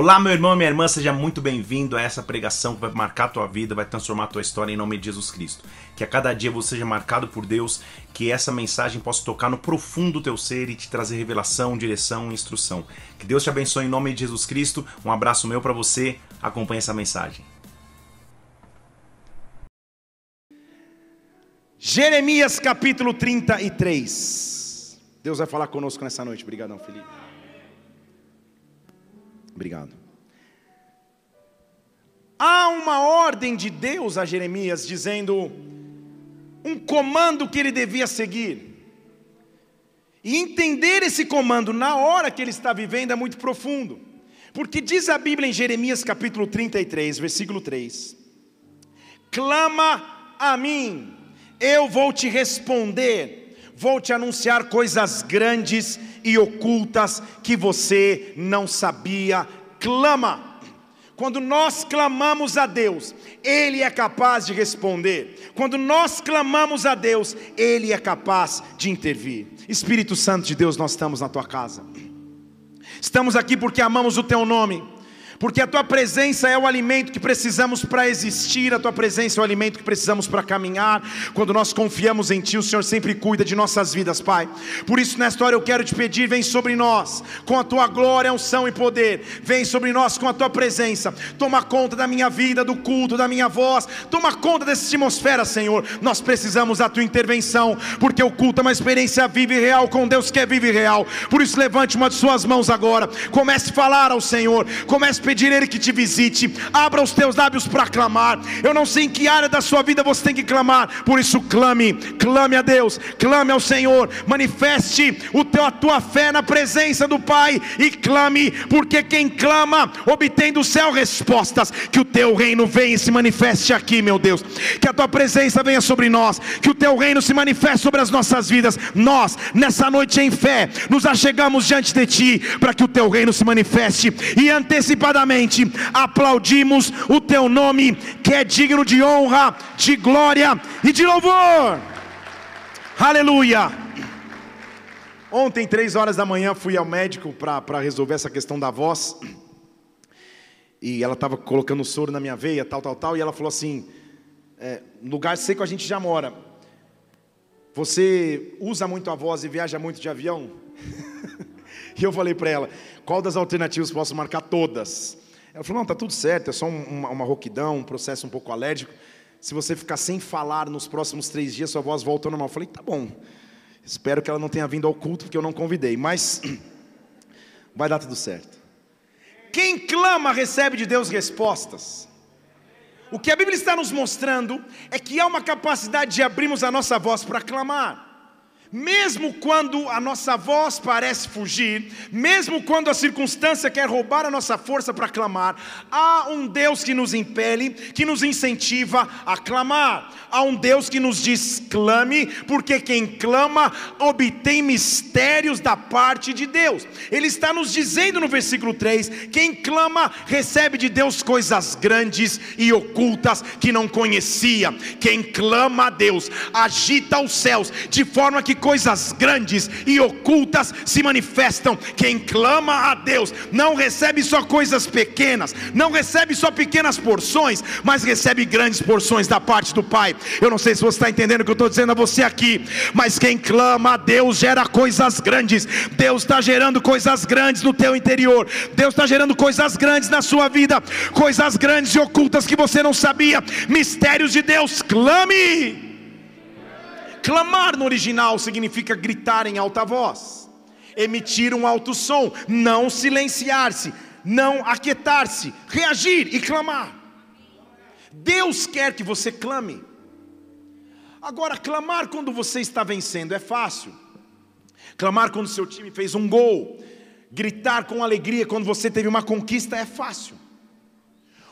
Olá, meu irmão e minha irmã, seja muito bem-vindo a essa pregação que vai marcar a tua vida, vai transformar a tua história em nome de Jesus Cristo. Que a cada dia você seja marcado por Deus, que essa mensagem possa tocar no profundo do teu ser e te trazer revelação, direção e instrução. Que Deus te abençoe em nome de Jesus Cristo. Um abraço meu para você. Acompanhe essa mensagem. Jeremias capítulo 33. Deus vai falar conosco nessa noite. Obrigadão, Felipe. Obrigado. Há uma ordem de Deus a Jeremias, dizendo um comando que ele devia seguir. E entender esse comando na hora que ele está vivendo é muito profundo. Porque diz a Bíblia em Jeremias capítulo 33, versículo 3. Clama a mim, eu vou te responder, vou te anunciar coisas grandes e ocultas que você não sabia. Clama. Quando nós clamamos a Deus, Ele é capaz de responder. Quando nós clamamos a Deus, Ele é capaz de intervir. Espírito Santo de Deus, nós estamos na tua casa. Estamos aqui porque amamos o teu nome. Porque a tua presença é o alimento que precisamos para existir, a tua presença é o alimento que precisamos para caminhar. Quando nós confiamos em ti, o Senhor sempre cuida de nossas vidas, Pai. Por isso nesta hora eu quero te pedir, vem sobre nós com a tua glória, unção e poder. Vem sobre nós com a tua presença. Toma conta da minha vida, do culto, da minha voz. Toma conta dessa atmosfera, Senhor. Nós precisamos da tua intervenção, porque o culto é uma experiência viva e real com Deus que é vivo e real. Por isso levante uma de suas mãos agora, comece a falar ao Senhor, comece a pedir a Ele que te visite, abra os teus lábios para clamar. Eu não sei em que área da sua vida você tem que clamar, por isso clame, clame a Deus, clame ao Senhor, manifeste a tua fé na presença do Pai e clame, porque quem clama obtém do céu respostas. Que o teu reino venha e se manifeste aqui, meu Deus, que a tua presença venha sobre nós, que o teu reino se manifeste sobre as nossas vidas. Nós, nessa noite em fé, nos achegamos diante de ti, para que o teu reino se manifeste e antecipadamente aplaudimos o teu nome, que é digno de honra, de glória e de louvor. Aleluia. Ontem 3 horas da manhã fui ao médico para resolver essa questão da voz, e ela estava colocando soro na minha veia, tal, e ela falou assim, lugar seco a gente já mora, você usa muito a voz e viaja muito de avião? E eu falei para ela, qual das alternativas posso marcar? Todas. Ela falou, não, está tudo certo, é só uma rouquidão, um processo um pouco alérgico. Se você ficar sem falar nos próximos 3 dias, sua voz volta ao normal. Eu falei, tá bom, espero que ela não tenha vindo ao culto, porque eu não convidei, mas vai dar tudo certo. Quem clama recebe de Deus respostas. O que a Bíblia está nos mostrando é que há uma capacidade de abrirmos a nossa voz para clamar. Mesmo quando a nossa voz parece fugir, mesmo quando a circunstância quer roubar a nossa força para clamar, há um Deus que nos impele, que nos incentiva a clamar. Há um Deus que nos diz, clame, porque quem clama obtém mistérios da parte de Deus. Ele está nos dizendo no versículo 3, quem clama recebe de Deus coisas grandes e ocultas que não conhecia. Quem clama a Deus agita os céus, de forma que coisas grandes e ocultas se manifestam. Quem clama a Deus não recebe só coisas pequenas, não recebe só pequenas porções, mas recebe grandes porções da parte do Pai. Eu não sei se você está entendendo o que eu estou dizendo a você aqui, mas quem clama a Deus gera coisas grandes. Deus está gerando coisas grandes no teu interior, Deus está gerando coisas grandes na sua vida, coisas grandes e ocultas que você não sabia, mistérios de Deus. Clame! Clamar no original significa gritar em alta voz, emitir um alto som, não silenciar-se, não aquietar-se, reagir e clamar. Deus quer que você clame. Agora, clamar quando você está vencendo é fácil. Clamar quando seu time fez um gol, gritar com alegria quando você teve uma conquista é fácil.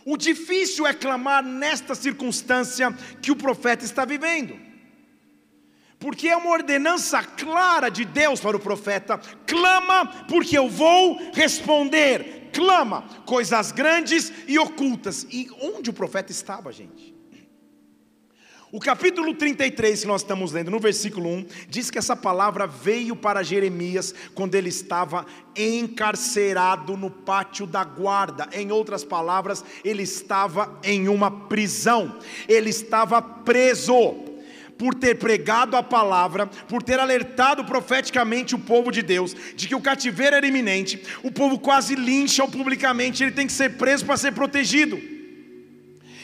O difícil é clamar nesta circunstância que o profeta está vivendo. Porque é uma ordenança clara de Deus para o profeta. Clama, porque eu vou responder. Clama, coisas grandes e ocultas. E onde o profeta estava, gente? O capítulo 33 que nós estamos lendo, no versículo 1, diz que essa palavra veio para Jeremias quando ele estava encarcerado no pátio da guarda. Em outras palavras, ele estava em uma prisão, ele estava preso por ter pregado a palavra, por ter alertado profeticamente o povo de Deus, de que o cativeiro era iminente. O povo quase lincha-o publicamente, ele tem que ser preso para ser protegido.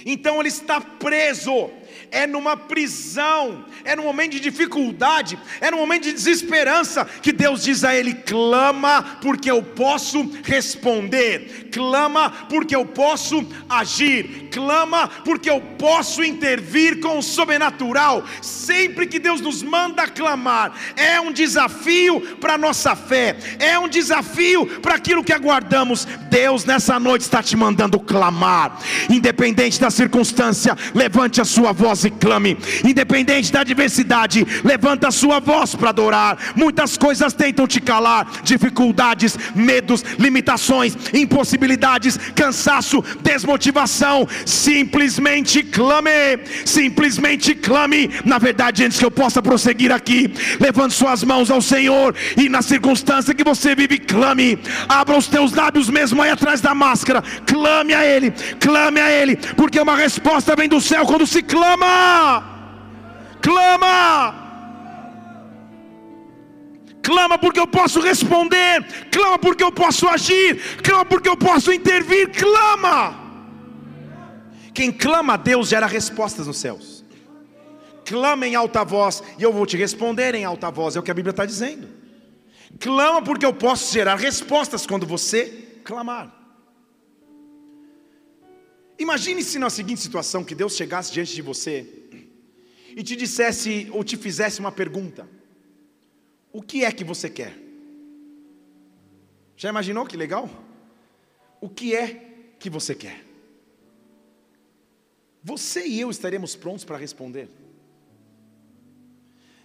Então ele está preso, é numa prisão, é num momento de dificuldade, é num momento de desesperança, que Deus diz a ele: clama, porque eu posso responder, clama, porque eu posso agir, clama, porque eu posso intervir com o sobrenatural. Sempre que Deus nos manda clamar, é um desafio para a nossa fé, é um desafio para aquilo que aguardamos. Deus nessa noite está te mandando clamar, independente da circunstância, levante a sua voz e clame. Independente da adversidade, levanta a sua voz para adorar. Muitas coisas tentam te calar: dificuldades, medos, limitações, impossibilidades, cansaço, desmotivação. Simplesmente clame, simplesmente clame. Na verdade, antes que eu possa prosseguir aqui, levante suas mãos ao Senhor e, na circunstância que você vive, clame. Abra os teus lábios mesmo aí atrás da máscara, clame a Ele, clame a Ele, porque uma resposta vem do céu quando se clama. Clama, clama porque eu posso responder, clama porque eu posso agir, clama porque eu posso intervir, clama. Quem clama a Deus gera respostas nos céus. Clama em alta voz e eu vou te responder em alta voz, é o que a Bíblia está dizendo. Clama porque eu posso gerar respostas quando você clamar. Imagine se na seguinte situação, que Deus chegasse diante de você e te dissesse ou te fizesse uma pergunta: o que é que você quer? Já imaginou que legal? O que é que você quer? Você e eu estaremos prontos para responder.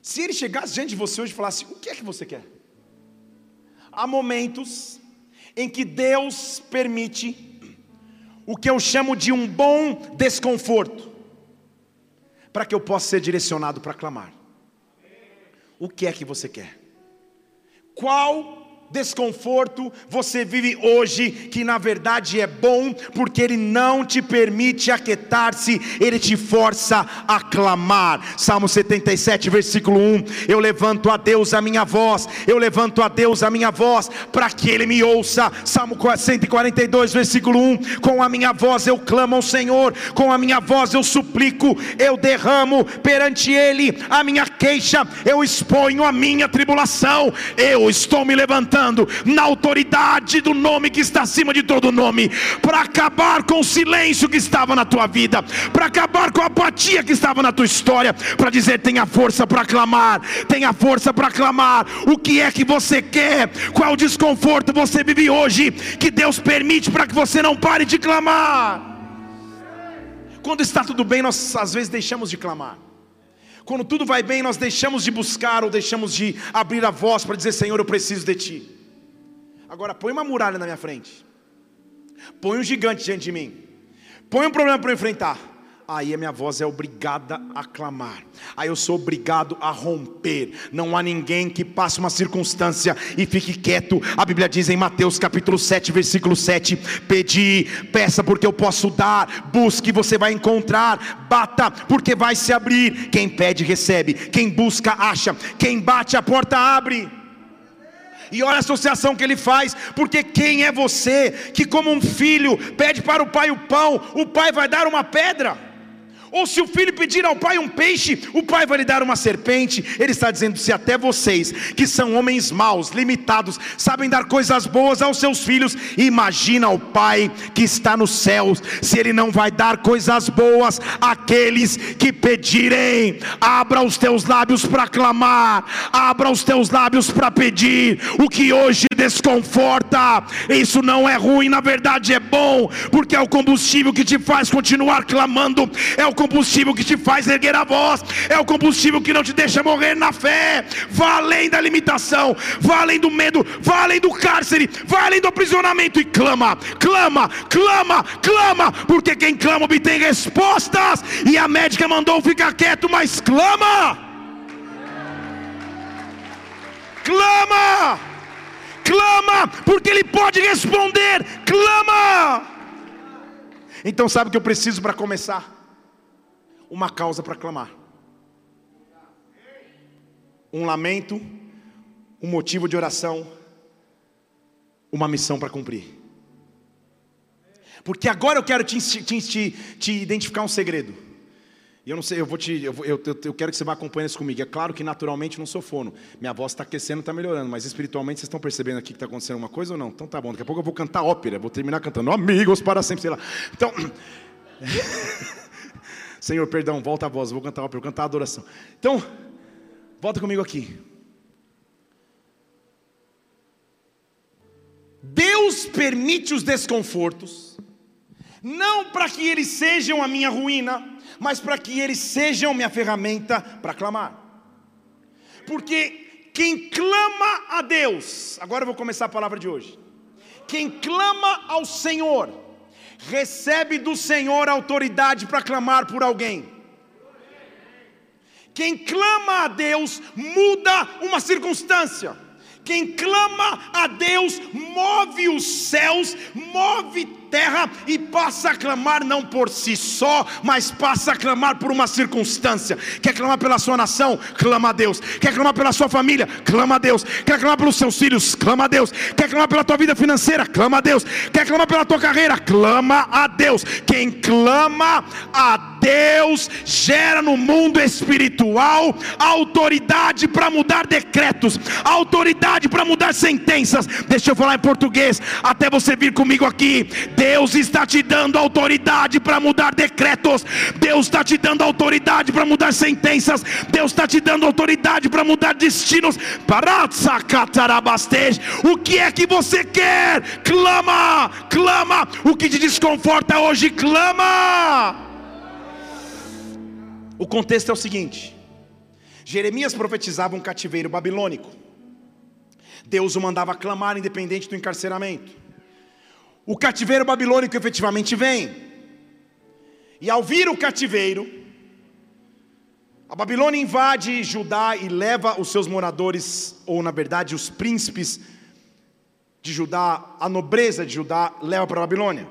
Se Ele chegasse diante de você hoje e falasse: o que é que você quer? Há momentos em que Deus permite o que eu chamo de um bom desconforto, para que eu possa ser direcionado para clamar. O que é que você quer? Qual desconforto você vive hoje, que na verdade é bom, porque ele não te permite aquietar-se, ele te força a clamar. Salmo 77, versículo 1: eu levanto a Deus a minha voz, eu levanto a Deus a minha voz, para que Ele me ouça. Salmo 142, versículo 1: com a minha voz eu clamo ao Senhor, com a minha voz eu suplico, eu derramo perante Ele a minha queixa, eu exponho a minha tribulação. Eu estou me levantando na autoridade do nome que está acima de todo nome, para acabar com o silêncio que estava na tua vida, para acabar com a apatia que estava na tua história, para dizer: tenha força para clamar, tenha força para clamar. O que é que você quer? Qual desconforto você vive hoje, que Deus permite para que você não pare de clamar? Quando está tudo bem, nós às vezes deixamos de clamar. Quando tudo vai bem, nós deixamos de buscar, ou deixamos de abrir a voz para dizer: Senhor, eu preciso de Ti. Agora põe uma muralha na minha frente, põe um gigante diante de mim, põe um problema para eu enfrentar. Aí a minha voz é obrigada a clamar, aí eu sou obrigado a romper. Não há ninguém que passe uma circunstância e fique quieto. A Bíblia diz em Mateus capítulo 7, versículo 7: pedi, peça porque eu posso dar, busque, você vai encontrar, bata, porque vai se abrir. Quem pede, recebe, quem busca, acha, quem bate, a porta abre. E olha a associação que ele faz: porque quem é você, que como um filho pede para o pai o pão, o pai vai dar uma pedra? Ou se o filho pedir ao pai um peixe, o pai vai lhe dar uma serpente? Ele está dizendo: se até vocês, que são homens maus, limitados, sabem dar coisas boas aos seus filhos, imagina o Pai que está nos céus, se Ele não vai dar coisas boas àqueles que pedirem. Abra os teus lábios para clamar, abra os teus lábios para pedir. O que hoje desconforta, isso não é ruim, na verdade é bom, porque é o combustível que te faz continuar clamando, é o combustível que te faz erguer a voz, é o combustível que não te deixa morrer na fé. Vá além da limitação, vá além do medo, vá além do cárcere, vá além do aprisionamento e clama, clama, clama, clama, porque quem clama obtém respostas. E a médica mandou ficar quieto, mas clama, clama, clama, porque Ele pode responder. Clama. Então sabe o que eu preciso para começar? Uma causa para clamar, um lamento, um motivo de oração, uma missão para cumprir. Porque agora eu quero te identificar um segredo. E eu não sei, eu quero que você vá acompanhando isso comigo. É claro que naturalmente não sou fono. Minha voz está aquecendo, está melhorando. Mas espiritualmente vocês estão percebendo aqui que está acontecendo uma coisa ou não? Então tá bom, daqui a pouco eu vou cantar ópera. Vou terminar cantando Amigos para Sempre, sei lá. Então, Senhor, perdão, volta a voz. Eu vou cantar ópera, eu vou cantar adoração. Então, volta comigo aqui. Deus permite os desconfortos, não para que eles sejam a minha ruína, mas para que eles sejam minha ferramenta para clamar. Porque quem clama a Deus, agora eu vou começar a palavra de hoje, quem clama ao Senhor, recebe do Senhor autoridade para clamar por alguém. Quem clama a Deus, muda uma circunstância. Quem clama a Deus, move os céus, move terra e passa a clamar não por si só, mas passa a clamar por uma circunstância. Quer clamar pela sua nação? Clama a Deus. Quer clamar pela sua família? Clama a Deus. Quer clamar pelos seus filhos? Clama a Deus. Quer clamar pela tua vida financeira? Clama a Deus. Quer clamar pela tua carreira? Clama a Deus. Quem clama a Deus gera no mundo espiritual autoridade para mudar decretos, autoridade para mudar sentenças. Deixa eu falar em português até você vir comigo aqui. Deus está te dando autoridade para mudar decretos, Deus está te dando autoridade para mudar sentenças, Deus está te dando autoridade para mudar destinos. O que é que você quer? Clama, clama. O que te desconforta hoje? Clama. O contexto é o seguinte: Jeremias profetizava um cativeiro babilônico. Deus o mandava clamar independente do encarceramento. O cativeiro babilônico efetivamente vem. E ao vir o cativeiro, a Babilônia invade Judá e leva os seus moradores, ou na verdade os príncipes de Judá, a nobreza de Judá, leva para a Babilônia.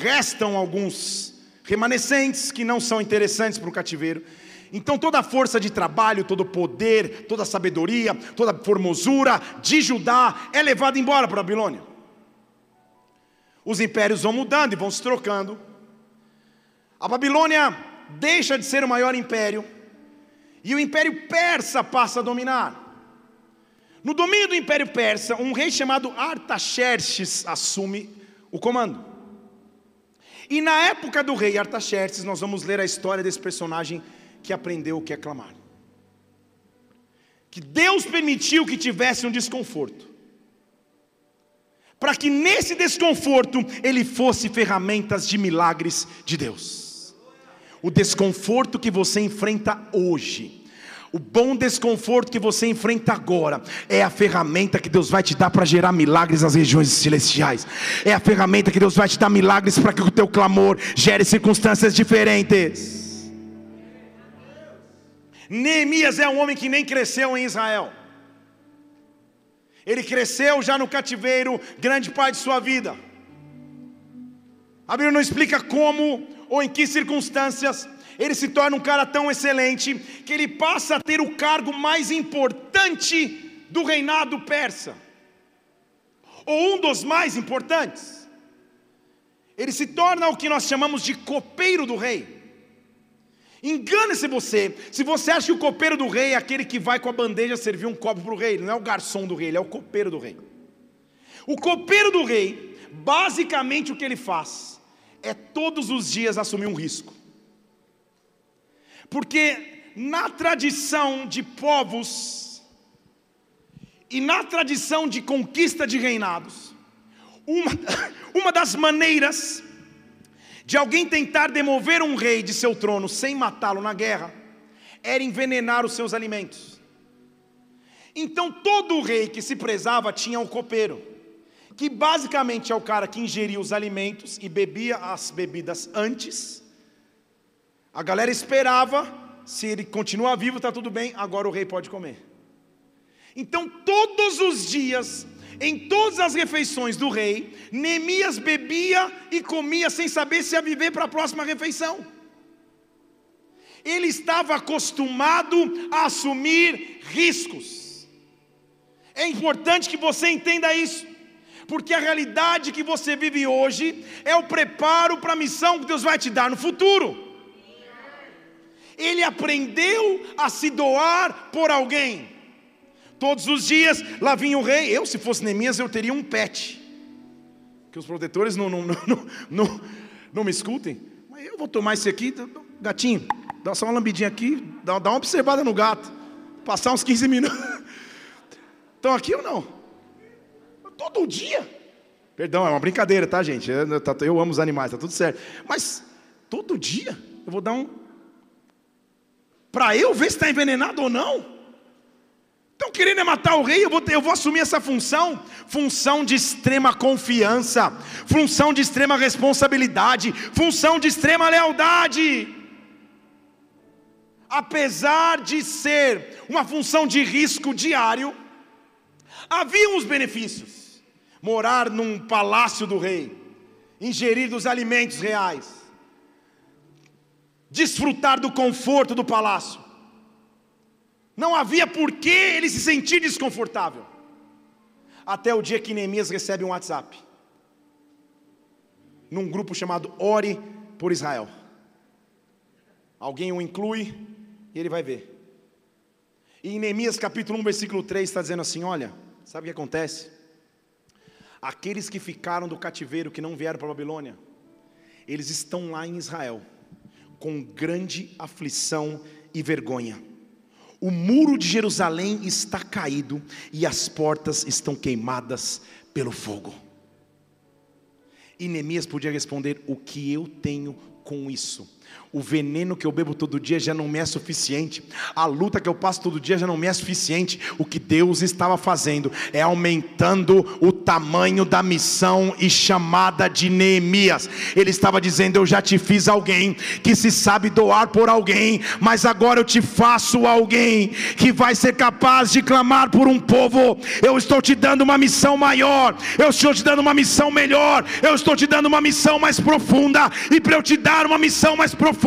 Restam alguns remanescentes que não são interessantes para o cativeiro. Então toda a força de trabalho, todo o poder, toda a sabedoria, toda a formosura de Judá é levada embora para a Babilônia. Os impérios vão mudando e vão se trocando. A Babilônia deixa de ser o maior império e o Império Persa passa a dominar. No domínio do Império Persa, um rei chamado Artaxerxes assume o comando. E na época do rei Artaxerxes, nós vamos ler a história desse personagem que aprendeu o que é clamar. Que Deus permitiu que tivesse um desconforto, para que nesse desconforto ele fosse ferramentas de milagres de Deus. O desconforto que você enfrenta hoje, o bom desconforto que você enfrenta agora, é a ferramenta que Deus vai te dar para gerar milagres nas regiões celestiais. É a ferramenta que Deus vai te dar milagres para que o teu clamor gere circunstâncias diferentes. Neemias é um homem que nem cresceu em Israel. Ele cresceu já no cativeiro, grande parte de sua vida. A Bíblia não explica como ou em que circunstâncias ele se torna um cara tão excelente que ele passa a ter o cargo mais importante do reinado persa, ou um dos mais importantes. Ele se torna o que nós chamamos de copeiro do rei. Engane-se você, se você acha que o copeiro do rei é aquele que vai com a bandeja servir um copo para o rei. Ele não é o garçom do rei, ele é o copeiro do rei. O copeiro do rei, basicamente o que ele faz, é todos os dias assumir um risco. Porque na tradição de povos e na tradição de conquista de reinados, uma das maneiras de alguém tentar demover um rei de seu trono sem matá-lo na guerra, era envenenar os seus alimentos. Então todo rei que se prezava tinha um copeiro, que basicamente é o cara que ingeria os alimentos e bebia as bebidas antes. A galera esperava, se ele continua vivo está tudo bem, agora o rei pode comer. Então todos os dias, em todas as refeições do rei, Neemias bebia e comia sem saber se ia viver para a próxima refeição. Ele estava acostumado a assumir riscos. É importante que você entenda isso, porque a realidade que você vive hoje é o preparo para a missão que Deus vai te dar no futuro. Ele aprendeu a se doar por alguém. Todos os dias, lá vinha o rei. Eu, se fosse Neemias, eu teria um pet. Que os protetores não me escutem. Mas eu vou tomar esse aqui. Gatinho, dá só uma lambidinha aqui. Dá uma observada no gato. Passar uns 15 minutos. Estão aqui ou não? Todo dia. Perdão, é uma brincadeira, tá, gente? Eu amo os animais, tá tudo certo. Mas, todo dia, eu vou dar um... para eu ver se está envenenado ou não. Então, querendo matar o rei, eu vou assumir essa função. Função de extrema confiança, função de extrema responsabilidade, função de extrema lealdade. Apesar de ser uma função de risco diário, havia uns benefícios: morar num palácio do rei, ingerir dos alimentos reais, desfrutar do conforto do palácio. Não havia por que ele se sentir desconfortável. Até o dia que Neemias recebe um WhatsApp, num grupo chamado Ore por Israel. Alguém o inclui e ele vai ver. E em Neemias capítulo 1 versículo 3 está dizendo assim: olha, sabe o que acontece? Aqueles que ficaram do cativeiro, que não vieram para a Babilônia, eles estão lá em Israel, com grande aflição e vergonha. O muro de Jerusalém está caído e as portas estão queimadas pelo fogo. E Neemias podia responder: o que eu tenho com isso? O veneno que eu bebo todo dia já não me é suficiente, a luta que eu passo todo dia já não me é suficiente. O que Deus estava fazendo é aumentando o tamanho da missão e chamada de Neemias. Ele estava dizendo: eu já te fiz alguém que se sabe doar por alguém, mas agora eu te faço alguém que vai ser capaz de clamar por um povo. Eu estou te dando uma missão maior, eu estou te dando uma missão melhor, eu estou te dando uma missão mais profunda. E para eu te dar uma missão mais profunda,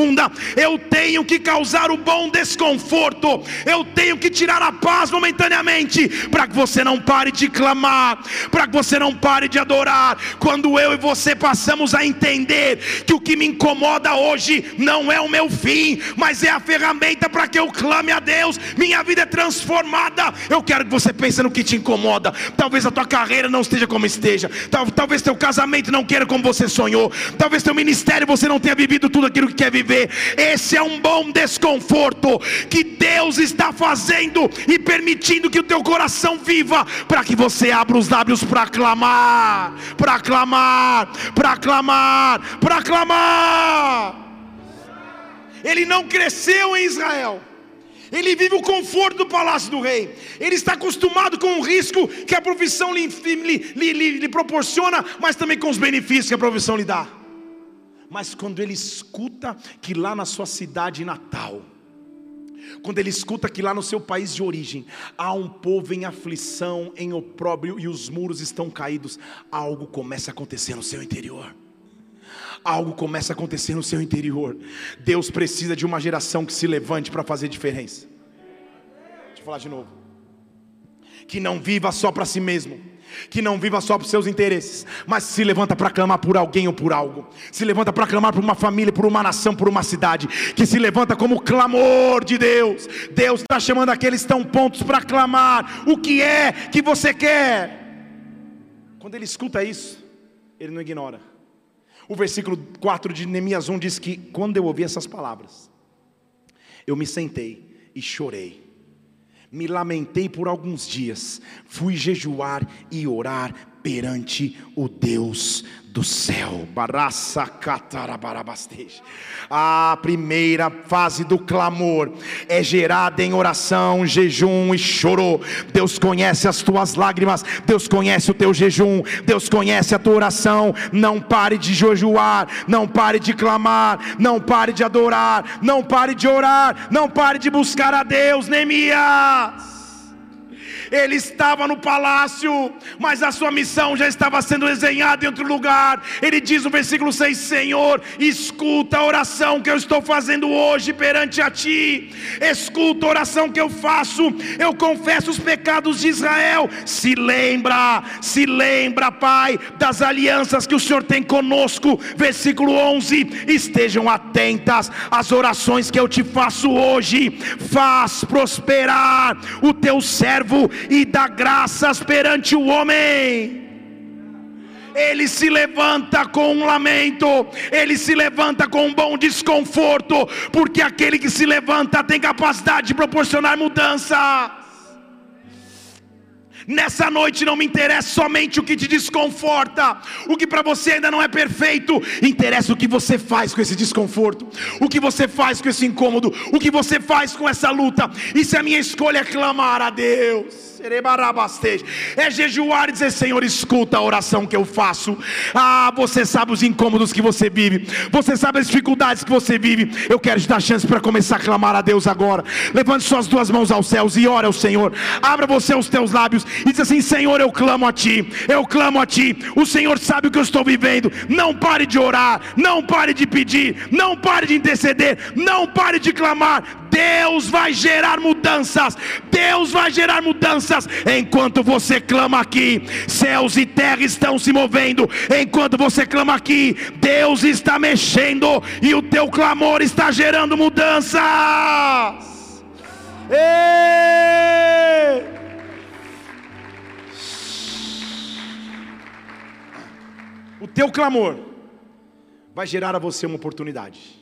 eu tenho que causar o bom desconforto, eu tenho que tirar a paz momentaneamente, para que você não pare de clamar, para que você não pare de adorar. Quando eu e você passamos a entender que o que me incomoda hoje não é o meu fim, mas é a ferramenta para que eu clame a Deus, minha vida é transformada. Eu quero que você pense no que te incomoda. Talvez a tua carreira não esteja como esteja, talvez teu casamento não queira como você sonhou, talvez teu ministério você não tenha vivido tudo aquilo que quer viver. Esse é um bom desconforto que Deus está fazendo e permitindo que o teu coração viva, para que você abra os lábios para clamar, para clamar, para clamar, para clamar. Ele não cresceu em Israel, ele vive o conforto do palácio do rei, ele está acostumado com o risco que a profissão lhe proporciona, mas também com os benefícios que a profissão lhe dá. Mas quando ele escuta que lá na sua cidade natal, quando ele escuta que lá no seu país de origem, há um povo em aflição, em opróbrio, e os muros estão caídos, algo começa a acontecer no seu interior. Algo começa a acontecer no seu interior. Deus precisa de uma geração que se levante para fazer diferença. Deixa eu falar de novo. Que não viva só para si mesmo, que não viva só para os seus interesses, mas se levanta para clamar por alguém ou por algo, se levanta para clamar por uma família, por uma nação, por uma cidade, que se levanta como clamor de Deus. Deus está chamando aqueles que estão prontos para clamar. O que é que você quer? Quando ele escuta isso, ele não ignora. O versículo 4 de Neemias 1 diz que quando eu ouvi essas palavras, eu me sentei e chorei, me lamentei por alguns dias, fui jejuar e orar perante o Deus do céu. A primeira fase do clamor é gerada em oração, jejum e choro. Deus conhece as tuas lágrimas, Deus conhece o teu jejum, Deus conhece a tua oração. Não pare de jejuar, não pare de clamar, não pare de adorar, não pare de orar, não pare de buscar a Deus. Neemias, ele estava no palácio, mas a sua missão já estava sendo desenhada em outro lugar. Ele diz no versículo 6, Senhor, escuta a oração que eu estou fazendo hoje perante a Ti, escuta a oração que eu faço, eu confesso os pecados de Israel, se lembra, Pai, das alianças que o Senhor tem conosco. Versículo 11, estejam atentas às orações que eu te faço hoje, faz prosperar o teu servo e dá graças perante o homem. Ele se levanta com um lamento, ele se levanta com um bom desconforto, porque aquele que se levanta tem capacidade de proporcionar mudança. Nessa noite não me interessa somente o que te desconforta, o que para você ainda não é perfeito, interessa o que você faz com esse desconforto, o que você faz com esse incômodo, o que você faz com essa luta. E se a minha escolha é clamar a Deus, é jejuar e dizer, Senhor, escuta a oração que eu faço. Ah, você sabe os incômodos que você vive, você sabe as dificuldades que você vive, eu quero te dar chance para começar a clamar a Deus agora. Levante suas duas mãos aos céus e ore ao Senhor, abra você os teus lábios e diz assim, Senhor, eu clamo a Ti, eu clamo a Ti, o Senhor sabe o que eu estou vivendo. Não pare de orar, não pare de pedir, não pare de interceder, não pare de clamar. Deus vai gerar mudanças, Deus vai gerar mudanças. Enquanto você clama aqui, céus e terra estão se movendo. Enquanto você clama aqui, Deus está mexendo e o teu clamor está gerando mudanças. Ei! O teu clamor vai gerar a você uma oportunidade.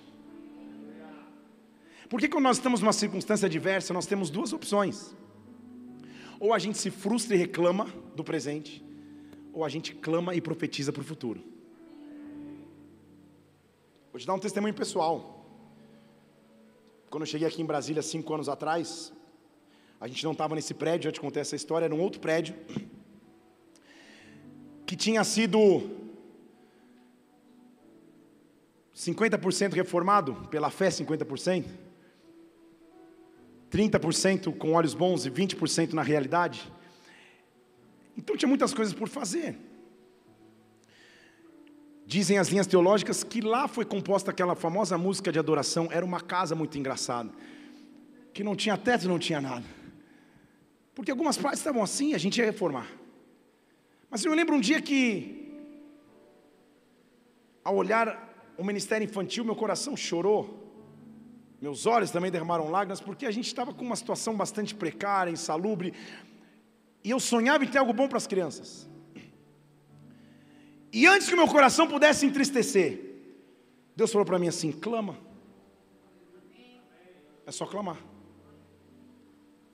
Porque quando nós estamos numa circunstância adversa, nós temos duas opções: ou a gente se frustra e reclama do presente, ou a gente clama e profetiza para o futuro. Vou te dar um testemunho pessoal. Quando eu cheguei aqui em Brasília 5 anos atrás, a gente não estava nesse prédio, já te contei essa história, era um outro prédio que tinha sido 50% reformado pela fé, 50%, 30% com olhos bons e 20% na realidade. Então tinha muitas coisas por fazer. Dizem as linhas teológicas que lá foi composta aquela famosa música de adoração. Era uma casa muito engraçada, que não tinha teto, não tinha nada, porque algumas partes estavam assim, a gente ia reformar. Mas eu lembro um dia que, ao olhar o ministério infantil, meu coração chorou, meus olhos também derramaram lágrimas, porque a gente estava com uma situação bastante precária, insalubre, e eu sonhava em ter algo bom para as crianças. E antes que o meu coração pudesse entristecer, Deus falou para mim assim, clama, é só clamar,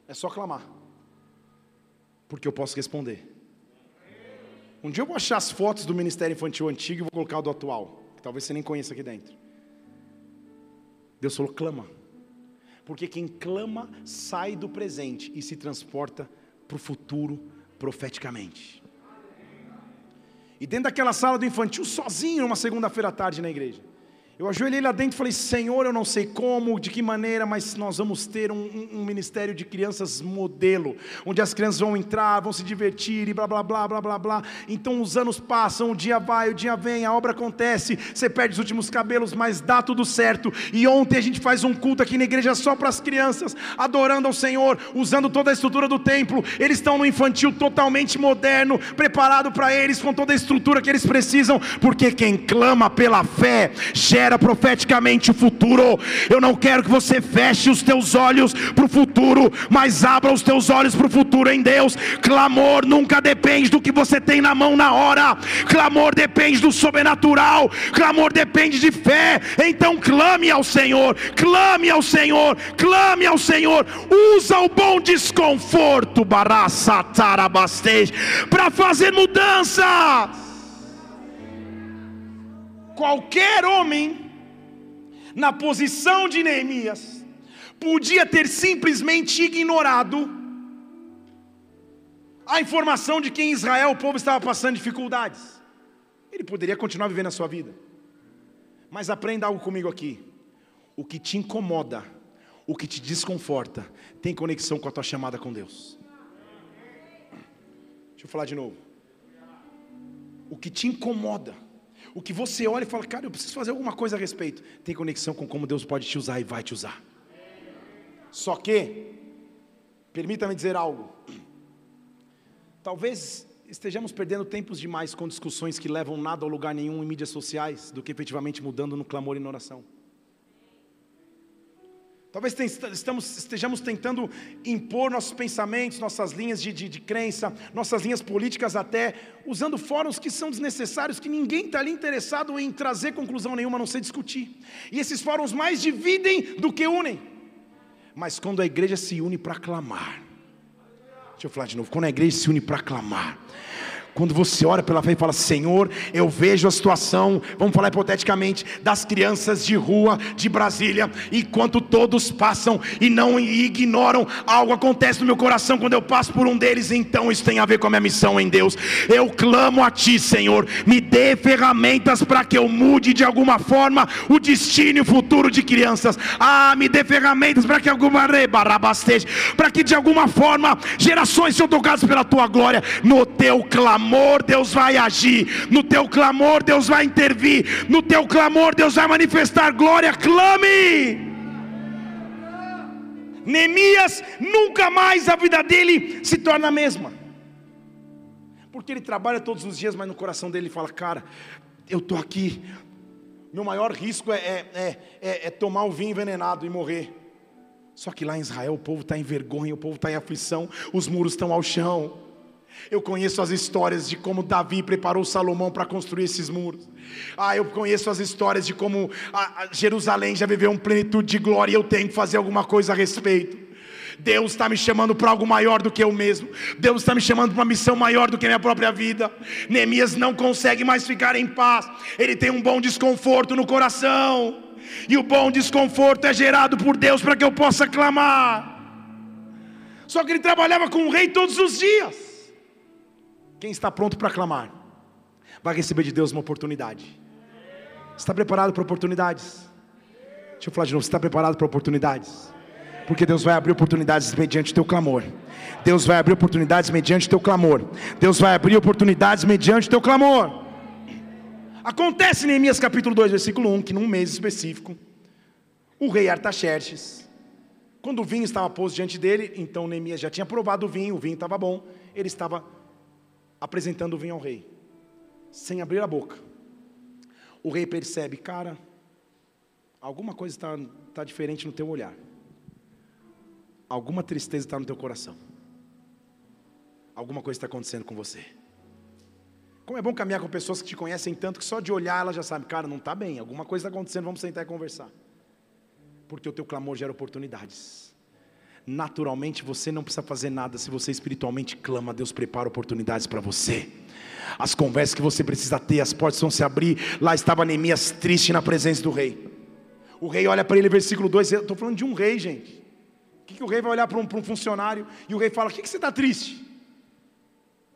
é só clamar, porque eu posso responder. Um dia eu vou achar as fotos do ministério infantil antigo e vou colocar o do atual, talvez você nem conheça aqui dentro. Deus falou, clama, porque quem clama sai do presente e se transporta para o futuro profeticamente. E dentro daquela sala do infantil, sozinho, numa segunda-feira à tarde na igreja, eu ajoelhei lá dentro e falei, Senhor, eu não sei como, de que maneira, mas nós vamos ter um ministério de crianças modelo, onde as crianças vão entrar, vão se divertir e blá, blá, blá, blá, blá, blá. Então os anos passam, o dia vai, o dia vem, a obra acontece, você perde os últimos cabelos, mas dá tudo certo. E ontem a gente faz um culto aqui na igreja só para as crianças, adorando ao Senhor, usando toda a estrutura do templo. Eles estão no infantil totalmente moderno, preparado para eles, com toda a estrutura que eles precisam, porque quem clama pela fé, gera espera profeticamente o futuro. Eu não quero que você feche os teus olhos para o futuro, mas abra os teus olhos para o futuro em Deus. Clamor nunca depende do que você tem na mão na hora, clamor depende do sobrenatural, clamor depende de fé. Então clame ao Senhor, clame ao Senhor, clame ao Senhor. Usa o bom desconforto para fazer mudança. Qualquer homem na posição de Neemias podia ter simplesmente ignorado a informação de que em Israel o povo estava passando dificuldades. Ele poderia continuar vivendo a sua vida. Mas aprenda algo comigo aqui: o que te incomoda, o que te desconforta, tem conexão com a tua chamada com Deus. Deixa eu falar de novo. O que te incomoda, o que você olha e fala, cara, eu preciso fazer alguma coisa a respeito, tem conexão com como Deus pode te usar e vai te usar. Só que, permita-me dizer algo, talvez estejamos perdendo tempos demais com discussões que levam nada ao lugar nenhum em mídias sociais, do que efetivamente mudando no clamor e na oração. Talvez estejamos tentando impor nossos pensamentos, nossas linhas de crença, nossas linhas políticas até, usando fóruns que são desnecessários, que ninguém está ali interessado em trazer conclusão nenhuma, a não ser discutir. E esses fóruns mais dividem do que unem. Mas quando a igreja se une para clamar, deixa eu falar de novo, quando a igreja se une para clamar, quando você ora pela fé e fala, Senhor, eu vejo a situação, vamos falar hipoteticamente, das crianças de rua de Brasília, enquanto todos passam e não ignoram, algo acontece no meu coração quando eu passo por um deles. Então isso tem a ver com a minha missão em Deus. Eu clamo a Ti, Senhor, me dê ferramentas para que eu mude de alguma forma o destino e o futuro de crianças. Ah, me dê ferramentas para que de alguma forma gerações sejam tocadas pela Tua glória. No Teu clamor, Deus vai agir. No teu clamor Deus vai intervir. No teu clamor Deus vai manifestar glória. Clame. Neemias, nunca mais a vida dele se torna a mesma, porque ele trabalha todos os dias, mas no coração dele ele fala, cara, eu estou aqui, meu maior risco é tomar o vinho envenenado e morrer. Só que lá em Israel o povo está em vergonha, o povo está em aflição, os muros estão ao chão. Eu conheço as histórias de como Davi preparou Salomão para construir esses muros. Ah, eu conheço as histórias de como a Jerusalém já viveu uma plenitude de glória e eu tenho que fazer alguma coisa a respeito. Deus está me chamando para algo maior do que eu mesmo. Deus está me chamando para uma missão maior do que a minha própria vida. Neemias não consegue mais ficar em paz. Ele tem um bom desconforto no coração. E o bom desconforto é gerado por Deus para que eu possa clamar. Só que ele trabalhava com o rei todos os dias. Quem está pronto para clamar vai receber de Deus uma oportunidade. Está preparado para oportunidades? Deixa eu falar de novo, está preparado para oportunidades? Porque Deus vai abrir oportunidades mediante o teu clamor. Deus vai abrir oportunidades mediante o teu clamor. Deus vai abrir oportunidades mediante o teu clamor. Acontece em Neemias capítulo 2 versículo 1, que num mês específico, o rei Artaxerxes, quando o vinho estava posto diante dele, então Neemias já tinha provado o vinho estava bom, ele estava apresentando o vinho ao rei, sem abrir a boca. O rei percebe, cara, alguma coisa está diferente no teu olhar, alguma tristeza está no teu coração, alguma coisa está acontecendo com você. Como é bom caminhar com pessoas que te conhecem tanto, que só de olhar ela já sabe, cara, não está bem, alguma coisa está acontecendo, vamos sentar e conversar, porque o teu clamor gera oportunidades. Naturalmente você não precisa fazer nada, se você espiritualmente clama, Deus prepara oportunidades para você. As conversas que você precisa ter, as portas vão se abrir. Lá estava Neemias triste na presença do rei. O rei olha para ele, versículo 2, eu estou falando de um rei, gente. O que o rei vai olhar para um funcionário? E o rei fala, o que você está triste?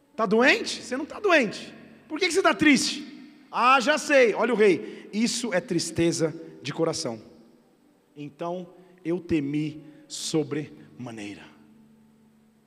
Está doente? Você não está doente. Por que você está triste? Ah, já sei, olha o rei, isso é tristeza de coração. Então eu temi sobremaneira.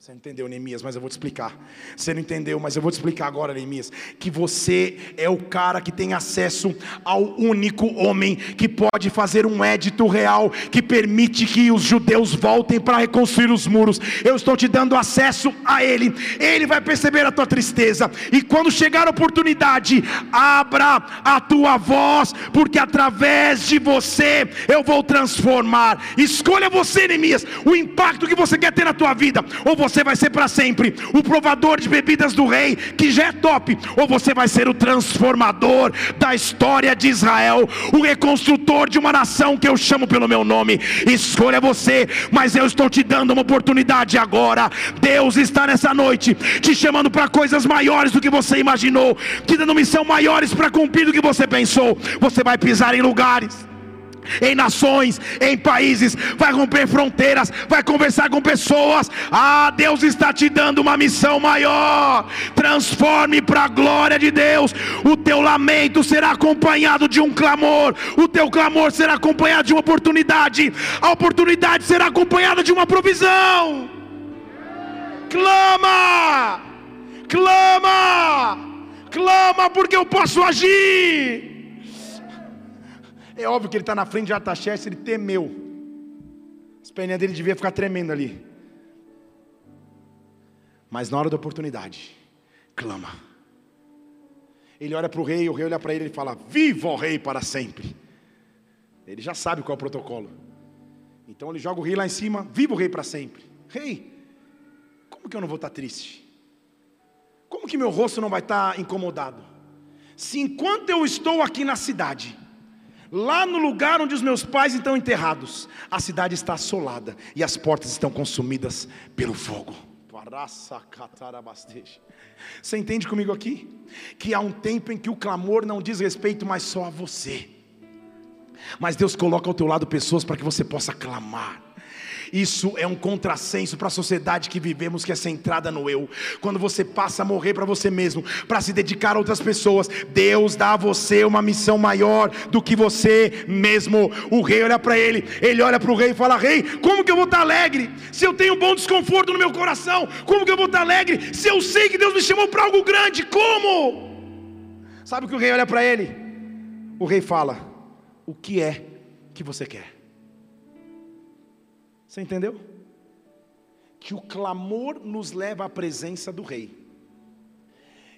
Você não entendeu, Neemias, mas eu vou te explicar. Você não entendeu, mas eu vou te explicar agora, Neemias. Que você é o cara que tem acesso ao único homem que pode fazer um edito real, que permite que os judeus voltem para reconstruir os muros. Eu estou te dando acesso a ele. Ele vai perceber a tua tristeza. E quando chegar a oportunidade, abra a tua voz, porque através de você eu vou transformar. Escolha você, Neemias, o impacto que você quer ter na tua vida. Ou você vai ser para sempre o provador de bebidas do rei, que já é top, ou você vai ser o transformador da história de Israel, o reconstrutor de uma nação que eu chamo pelo meu nome. Escolha você, mas eu estou te dando uma oportunidade agora. Deus está nessa noite te chamando para coisas maiores do que você imaginou, te dando missão maiores para cumprir do que você pensou. Você vai pisar em lugares, em nações, em países, vai romper fronteiras, vai conversar com pessoas. Ah, Deus está te dando uma missão maior. Transforme para a glória de Deus. O teu lamento será acompanhado de um clamor, o teu clamor será acompanhado de uma oportunidade, a oportunidade será acompanhada de uma provisão. Clama, clama, clama, porque eu posso agir. É óbvio que ele está na frente de Artaxerxes, ele temeu. As perninhas dele deviam ficar tremendo ali. Mas na hora da oportunidade, clama. Ele olha para o rei olha para ele e fala: viva o rei para sempre. Ele já sabe qual é o protocolo. Então ele joga o rei lá em cima: viva o rei para sempre. Rei, como que eu não vou estar triste? Como que meu rosto não vai estar incomodado? Se enquanto eu estou aqui na cidade, lá no lugar onde os meus pais estão enterrados, a cidade está assolada e as portas estão consumidas pelo fogo. Você entende comigo aqui? Que há um tempo em que o clamor não diz respeito mais só a você, mas Deus coloca ao teu lado pessoas para que você possa clamar. Isso é um contrassenso para a sociedade que vivemos, que é centrada no eu. Quando você passa a morrer para você mesmo, para se dedicar a outras pessoas, Deus dá a você uma missão maior do que você mesmo. O rei olha para ele olha para o rei e fala: rei, como que eu vou estar alegre se eu tenho um bom desconforto no meu coração? Como que eu vou estar alegre se eu sei que Deus me chamou para algo grande? Como? Sabe o que o rei olha para ele? O rei fala: o que é que você quer? Você entendeu? Que o clamor nos leva à presença do rei.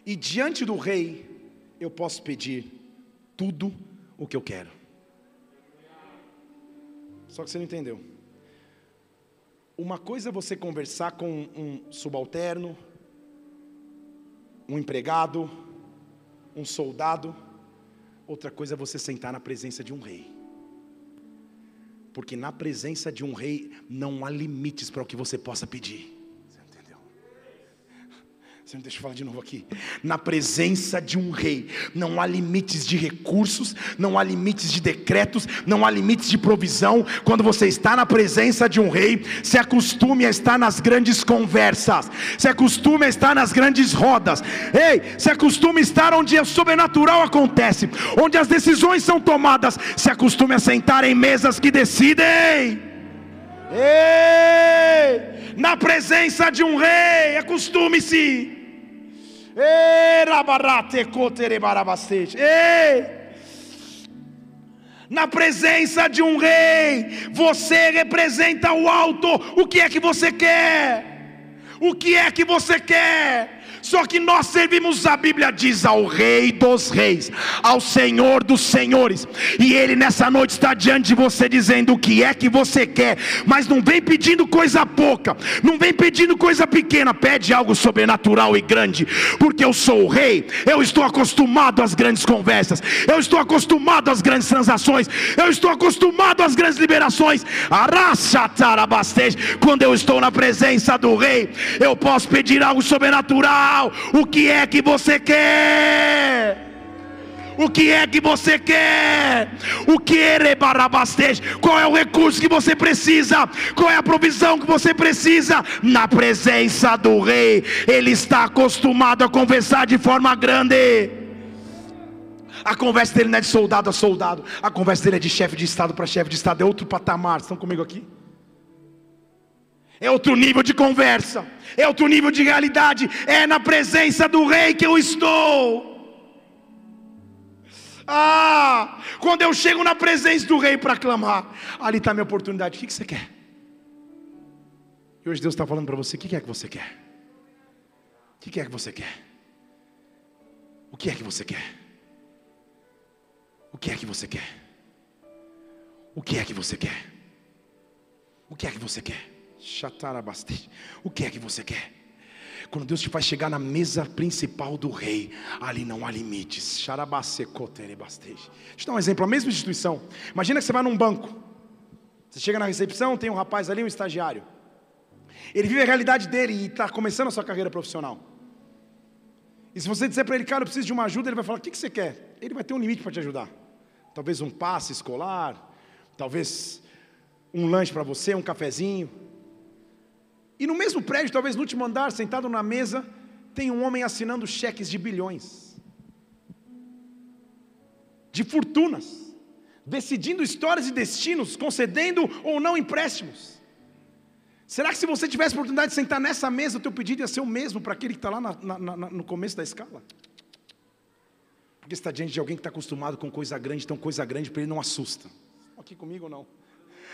E diante do rei, eu posso pedir tudo o que eu quero. Só que você não entendeu. Uma coisa é você conversar com um subalterno, um empregado, um soldado. Outra coisa é você sentar na presença de um rei. Porque na presença de um rei não há limites para o que você possa pedir. Você não entendeu? Deixa eu falar de novo aqui. Na presença de um rei não há limites de recursos, não há limites de decretos, não há limites de provisão. Quando você está na presença de um rei, se acostume a estar nas grandes conversas, se acostume a estar nas grandes rodas. Ei, se acostume a estar onde o sobrenatural acontece, onde as decisões são tomadas. Se acostume a sentar em mesas que decidem. Ei, na presença de um rei, acostume-se. Ei, na presença de um rei, você representa o alto. O que é que você quer? O que é que você quer? Só que nós servimos, a Bíblia diz, ao Rei dos Reis, ao Senhor dos Senhores. E Ele nessa noite está diante de você dizendo: o que é que você quer? Mas não vem pedindo coisa pouca, não vem pedindo coisa pequena, pede algo sobrenatural e grande. Porque eu sou o Rei, eu estou acostumado às grandes conversas, eu estou acostumado às grandes transações, eu estou acostumado às grandes liberações. Quando eu estou na presença do Rei, eu posso pedir algo sobrenatural. O que é que você quer? O que é que você quer? O que é barabastej? Qual é o recurso que você precisa? Qual é a provisão que você precisa? Na presença do rei, ele está acostumado a conversar de forma grande. A conversa dele não é de soldado a soldado, a conversa dele é de chefe de estado para chefe de estado, é outro patamar. Estão comigo aqui? é outro nível de conversa, é outro nível de realidade, é na presença do rei que eu estou. Ah, quando eu chego na presença do rei para clamar, ali está a minha oportunidade. O que você quer? E hoje Deus está falando para você: o que é que você quer? O que é que você quer? O que é que você quer? O que é que você quer? O que é que você quer? O que é que você quer? Chatarabastei. O que é que você quer? Quando Deus te faz chegar na mesa principal do rei, ali não há limites. Charabasecoterebastei. Deixa eu dar um exemplo, a mesma instituição. Imagina que você vai num banco. Você chega na recepção, tem um rapaz ali, um estagiário. Ele vive a realidade dele e está começando a sua carreira profissional. E se você dizer para ele: cara, eu preciso de uma ajuda, ele vai falar: o que você quer? Ele vai ter um limite para te ajudar. Talvez um passe escolar, talvez um lanche para você, um cafezinho. E no mesmo prédio, talvez no último andar, sentado na mesa, tem um homem assinando cheques de bilhões, de fortunas, decidindo histórias e destinos, concedendo ou não empréstimos. Será que se você tivesse a oportunidade de sentar nessa mesa, o teu pedido ia ser o mesmo para aquele que está lá no começo da escala? Porque você está diante de alguém que está acostumado com coisa grande, então coisa grande para ele não assusta. Aqui comigo ou não?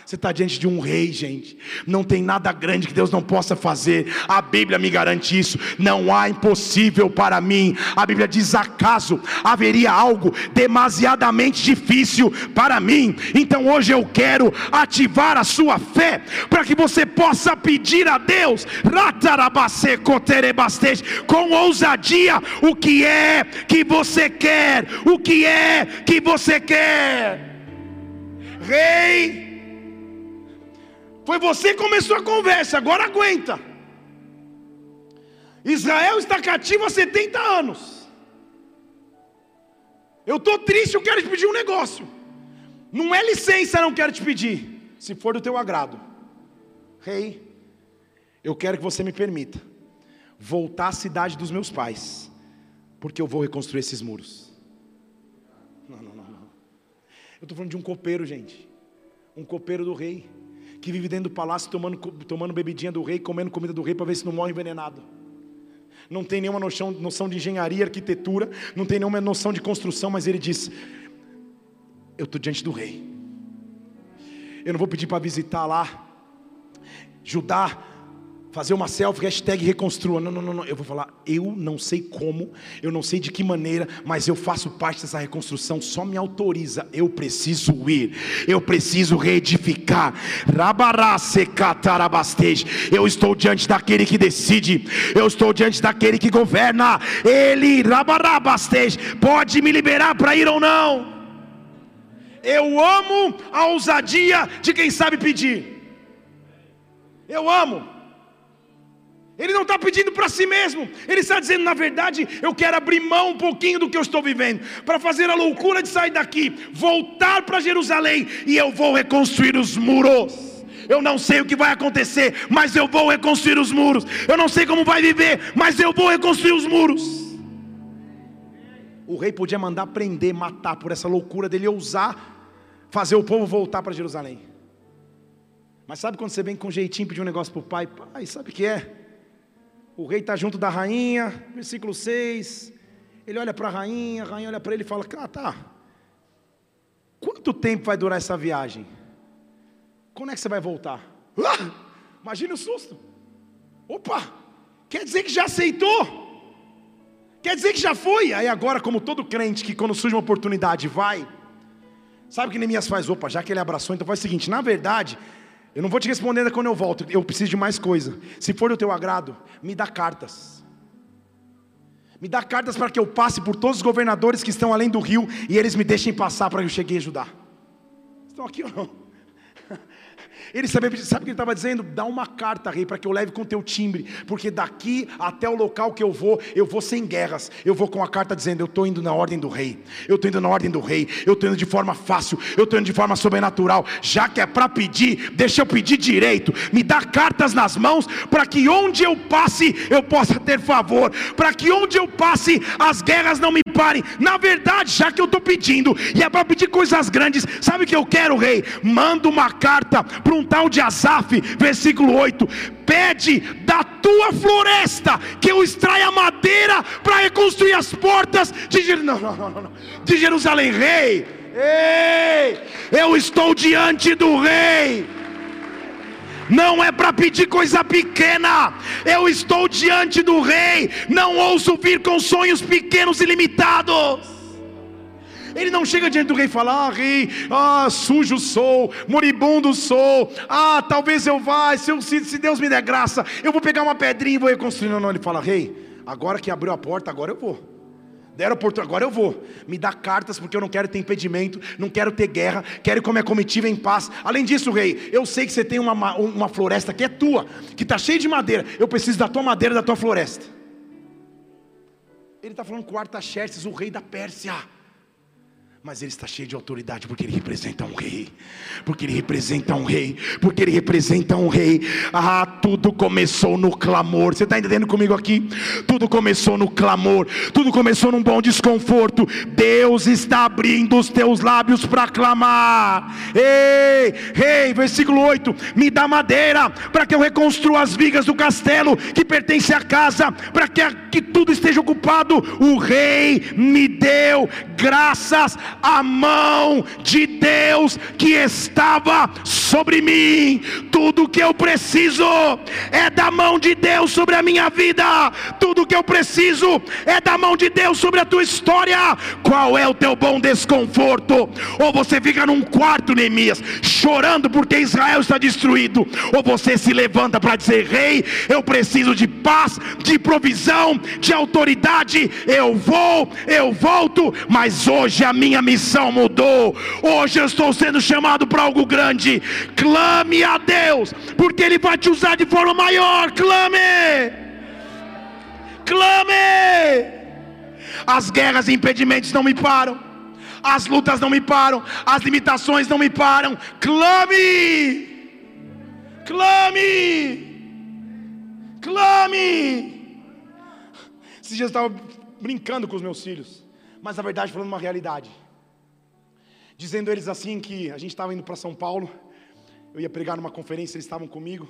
Você está diante de um rei, gente. Não tem nada grande que Deus não possa fazer. A Bíblia me garante isso. Não há impossível para mim. A Bíblia diz: acaso haveria algo demasiadamente difícil para mim? Então hoje eu quero ativar a sua fé para que você possa pedir a Deus com ousadia o que é que você quer. O que é que você quer? Rei, foi você que começou a conversa, agora aguenta. Israel está cativo há 70 anos. Eu estou triste, eu quero te pedir um negócio. Não é licença, não quero te pedir, se for do teu agrado. Rei, eu quero que você me permita voltar à cidade dos meus pais, porque eu vou reconstruir esses muros. Não. Eu estou falando de um copeiro, gente. Um copeiro do rei, que vive dentro do palácio, tomando bebidinha do rei, comendo comida do rei, para ver se não morre envenenado. Não tem nenhuma noção de engenharia, arquitetura, não tem nenhuma noção de construção, mas ele diz: eu estou diante do rei, eu não vou pedir para visitar lá Judá, fazer uma selfie, hashtag reconstrua. Não, eu vou falar: eu não sei como, eu não sei de que maneira, mas eu faço parte dessa reconstrução, só me autoriza, eu preciso ir, eu preciso reedificar. Eu estou diante daquele que decide, eu estou diante daquele que governa. Ele pode me liberar para ir ou não. Eu amo a ousadia de quem sabe pedir. Eu amo. Ele não está pedindo para si mesmo, ele está dizendo: na verdade, eu quero abrir mão um pouquinho do que eu estou vivendo, para fazer a loucura de sair daqui, voltar para Jerusalém, e eu vou reconstruir os muros. Eu não sei o que vai acontecer, mas eu vou reconstruir os muros. Eu não sei como vai viver, mas eu vou reconstruir os muros. O rei podia mandar prender, matar, por essa loucura dele ousar fazer o povo voltar para Jerusalém. Mas sabe quando você vem com jeitinho pedir um negócio para o pai? Pai, sabe o que é? O rei está junto da rainha, versículo 6, ele olha para a rainha olha para ele e fala: ah, tá, quanto tempo vai durar essa viagem? Quando é que você vai voltar? Ah, imagina o susto. Opa, quer dizer que já aceitou? Quer dizer que já foi? Aí agora, como todo crente que quando surge uma oportunidade vai, sabe o que Neemias faz? Opa, já que ele abraçou, então faz o seguinte: na verdade, eu não vou te responder ainda quando eu volto, eu preciso de mais coisa. Se for do teu agrado, me dá cartas. Me dá cartas para que eu passe por todos os governadores que estão além do rio, e eles me deixem passar para que eu chegue a ajudar. Estão aqui ou não? Ele sabe o que ele estava dizendo? Dá uma carta, rei, para que eu leve com teu timbre, porque daqui até o local que eu vou sem guerras, eu vou com a carta dizendo: eu estou indo na ordem do rei, eu estou indo na ordem do rei, eu estou indo de forma fácil, eu estou indo de forma sobrenatural. Já que é para pedir, deixa eu pedir direito. Me dá cartas nas mãos, para que onde eu passe, eu possa ter favor, para que onde eu passe, as guerras não me preocuparem. Na verdade, já que eu estou pedindo, e é para pedir coisas grandes, sabe o que eu quero, rei? Manda uma carta para um tal de Asaf, versículo 8, pede da tua floresta que eu extraia madeira para reconstruir as portas de Jerusalém. Rei, ei, eu estou diante do rei. Não é para pedir coisa pequena, eu estou diante do rei, não ouso vir com sonhos pequenos e limitados. Ele não chega diante do rei e fala: ah, rei, ah, sujo sou, moribundo sou, ah, talvez eu vá, se Deus me der graça, eu vou pegar uma pedrinha e vou reconstruir. Não, não, ele fala: rei, agora que abriu a porta, agora eu vou. Deram oportunidade, agora eu vou. Me dá cartas, porque eu não quero ter impedimento, não quero ter guerra, quero ir com a minha comitiva em paz. Além disso, rei, eu sei que você tem uma floresta que é tua, que está cheia de madeira, eu preciso da tua madeira, da tua floresta. Ele está falando com Artaxerxes, o rei da Pérsia, mas ele está cheio de autoridade, porque ele representa um rei, porque ele representa um rei, porque ele representa um rei. Ah, tudo começou no clamor. Você está entendendo comigo aqui? Tudo começou no clamor, tudo começou num bom desconforto. Deus está abrindo os teus lábios para clamar. Ei, rei, versículo 8, me dá madeira para que eu reconstrua as vigas do castelo que pertence à casa, para que tudo esteja ocupado. O rei me deu graças a mão de Deus que estava sobre mim. Tudo que eu preciso é da mão de Deus sobre a minha vida, tudo que eu preciso é da mão de Deus sobre a tua história. Qual é o teu bom desconforto? Ou você fica num quarto, Neemias, chorando porque Israel está destruído, ou você se levanta para dizer: rei, eu preciso de paz, de provisão, de autoridade. Eu vou, eu volto, mas hoje a minha missão mudou, hoje eu estou sendo chamado para algo grande. Clame a Deus, porque Ele vai te usar de forma maior. Clame, clame. As guerras e impedimentos não me param, as lutas não me param, as limitações não me param. Clame, clame, clame. Esse dia eu estava brincando com os meus filhos, mas na verdade falando uma realidade, dizendo eles assim que a gente estava indo para São Paulo, eu ia pregar numa conferência, eles estavam comigo,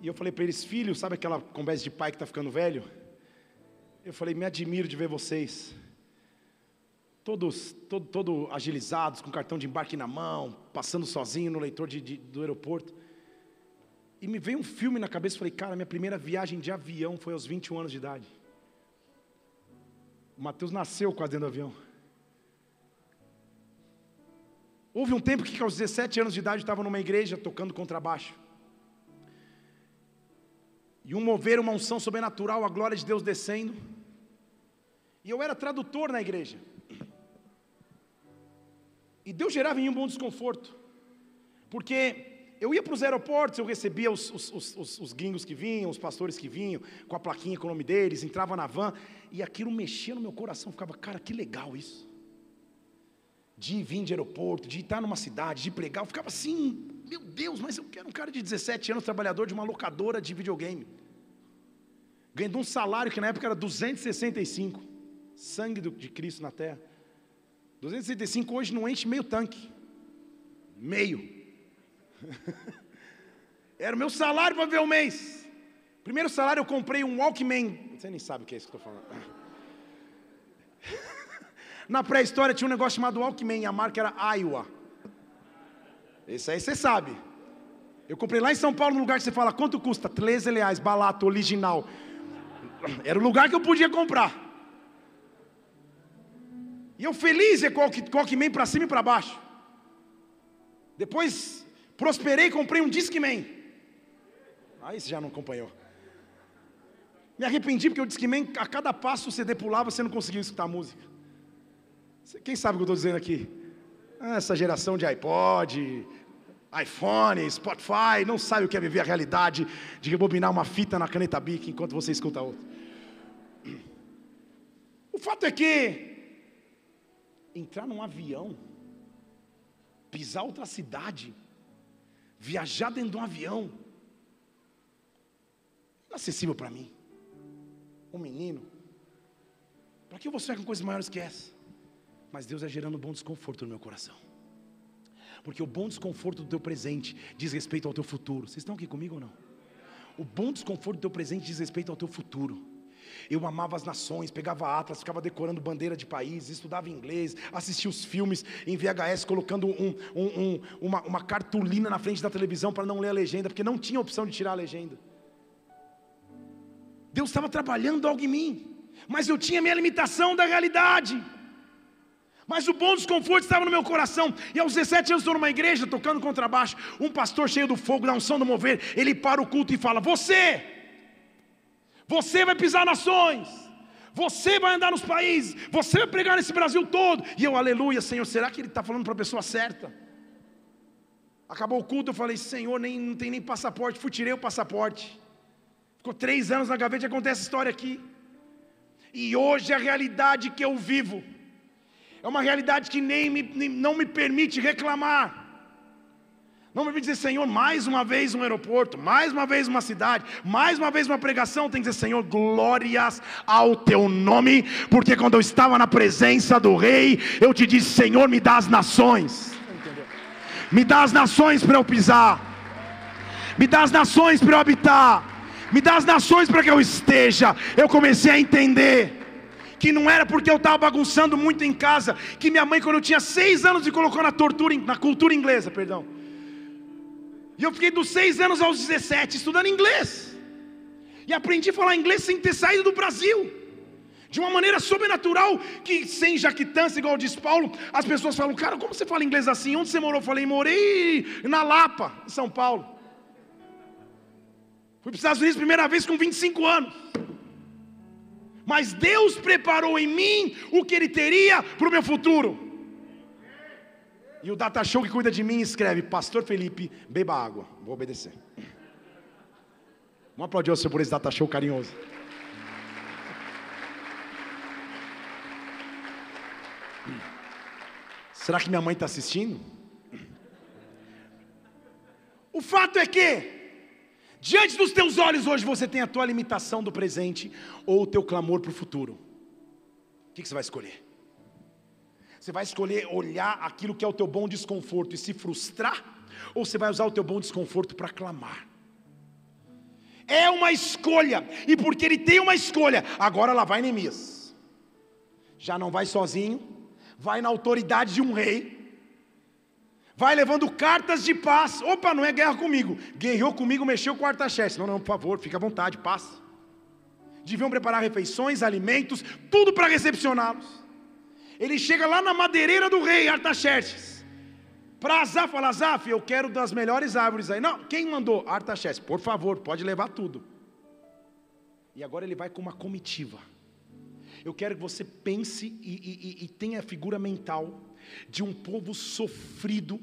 e eu falei para eles: filho, sabe aquela conversa de pai que está ficando velho? Eu falei: me admiro de ver vocês, todo agilizados, com cartão de embarque na mão, passando sozinho no leitor do aeroporto, e me veio um filme na cabeça. Eu falei: cara, minha primeira viagem de avião foi aos 21 anos de idade, o Mateus nasceu quase dentro do avião. Houve um tempo que aos 17 anos de idade eu estava numa igreja tocando contrabaixo, e um mover, uma unção sobrenatural, a glória de Deus descendo, e eu era tradutor na igreja, e Deus gerava em mim um bom desconforto, porque eu ia para os aeroportos, eu recebia os gringos que vinham, os pastores que vinham, com a plaquinha com o nome deles, entrava na van, e aquilo mexia no meu coração, ficava: cara, que legal isso, de vir de aeroporto, de estar numa cidade, de pregar. Eu ficava assim: meu Deus, mas eu quero um cara de 17 anos, trabalhador de uma locadora de videogame, ganhando um salário que na época era 265, sangue de Cristo na terra, 265 hoje não enche meio tanque, meio. Era o meu salário para ver o mês. Primeiro salário eu comprei um Walkman. Você nem sabe o que é isso que eu estou falando. Na pré-história tinha um negócio chamado Walkman, a marca era Iowa. Isso aí você sabe. Eu comprei lá em São Paulo, num lugar que você fala: quanto custa? R$13, barato, original. Era o lugar que eu podia comprar. E eu feliz com o Walkman para cima e para baixo. Depois prosperei, comprei um Discman. Aí você já não acompanhou. Me arrependi porque o Discman, a cada passo o CD pulava, você não conseguia escutar a música. Quem sabe o que eu estou dizendo aqui? Essa geração de iPod, iPhone, Spotify, não sabe o que é viver a realidade de rebobinar uma fita na caneta Bic enquanto você escuta a outra. O fato é que entrar num avião, pisar outra cidade, viajar dentro de um avião, inacessível para mim, um menino, Para que eu vou sonhar com coisas maiores que essa? Mas Deus é gerando um bom desconforto no meu coração. Porque o bom desconforto do teu presente diz respeito ao teu futuro. Vocês estão aqui comigo ou não? O bom desconforto do teu presente diz respeito ao teu futuro. Eu amava as nações, pegava atlas, ficava decorando bandeira de país, estudava inglês, assistia os filmes em VHS, colocando uma cartolina na frente da televisão para não ler a legenda, porque não tinha opção de tirar a legenda. Deus estava trabalhando algo em mim, mas eu tinha minha limitação da realidade. Mas o bom desconforto estava no meu coração. E aos 17 anos estou numa igreja tocando contrabaixo. Um pastor cheio do fogo, da unção do mover, ele para o culto e fala: Você vai pisar nações, você vai andar nos países, você vai pregar nesse Brasil todo. E eu, aleluia, Senhor, será que ele está falando para a pessoa certa? Acabou o culto, eu falei: Senhor, não tem nem passaporte. Fui, tirei o passaporte. Ficou 3 anos na gaveta e acontece essa história aqui. E hoje a realidade que eu vivo é uma realidade que não me permite reclamar. Não me dizer: Senhor, mais uma vez um aeroporto, mais uma vez uma cidade, mais uma vez uma pregação. Tem que dizer: Senhor, glórias ao teu nome, porque quando eu estava na presença do rei, eu te disse: Senhor, me dá as nações. Me dá as nações para eu pisar. Me dá as nações para eu habitar. Me dá as nações para que eu esteja. Eu comecei a entender que não era porque eu estava bagunçando muito em casa, que minha mãe, quando eu tinha 6 anos, me colocou na cultura inglesa, perdão. E eu fiquei dos 6 anos aos 17 estudando inglês. E aprendi a falar inglês sem ter saído do Brasil. De uma maneira sobrenatural, que sem jactância, igual diz Paulo. As pessoas falam: cara, como você fala inglês assim? Onde você morou? Eu falei: morei na Lapa, em São Paulo. Fui para os Estados Unidos primeira vez com 25 anos. Mas Deus preparou em mim o que Ele teria para o meu futuro. E o data show que cuida de mim escreve: Pastor Felipe, beba água. Vou obedecer. Vamos aplaudir o Senhor por esse data show carinhoso. Será que minha mãe está assistindo? O fato é que, diante dos teus olhos hoje, você tem a tua limitação do presente ou o teu clamor para o futuro. O que você vai escolher? Você vai escolher olhar aquilo que é o teu bom desconforto e se frustrar? Ou você vai usar o teu bom desconforto para clamar? É uma escolha. E porque ele tem uma escolha, agora lá vai Neemias. Já não vai sozinho, vai na autoridade de um rei. Vai levando cartas de paz. Opa, não é guerra comigo. Guerreou comigo, mexeu com o Artaxerxes. Não, por favor, fica à vontade, paz. Deviam preparar refeições, alimentos, tudo para recepcioná-los. Ele chega lá na madeireira do rei Artaxerxes, para Azaf, fala: Azaf, eu quero das melhores árvores aí. Não, quem mandou? Artaxerxes. Por favor, pode levar tudo. E agora ele vai com uma comitiva. Eu quero que você pense e tenha a figura mental de um povo sofrido,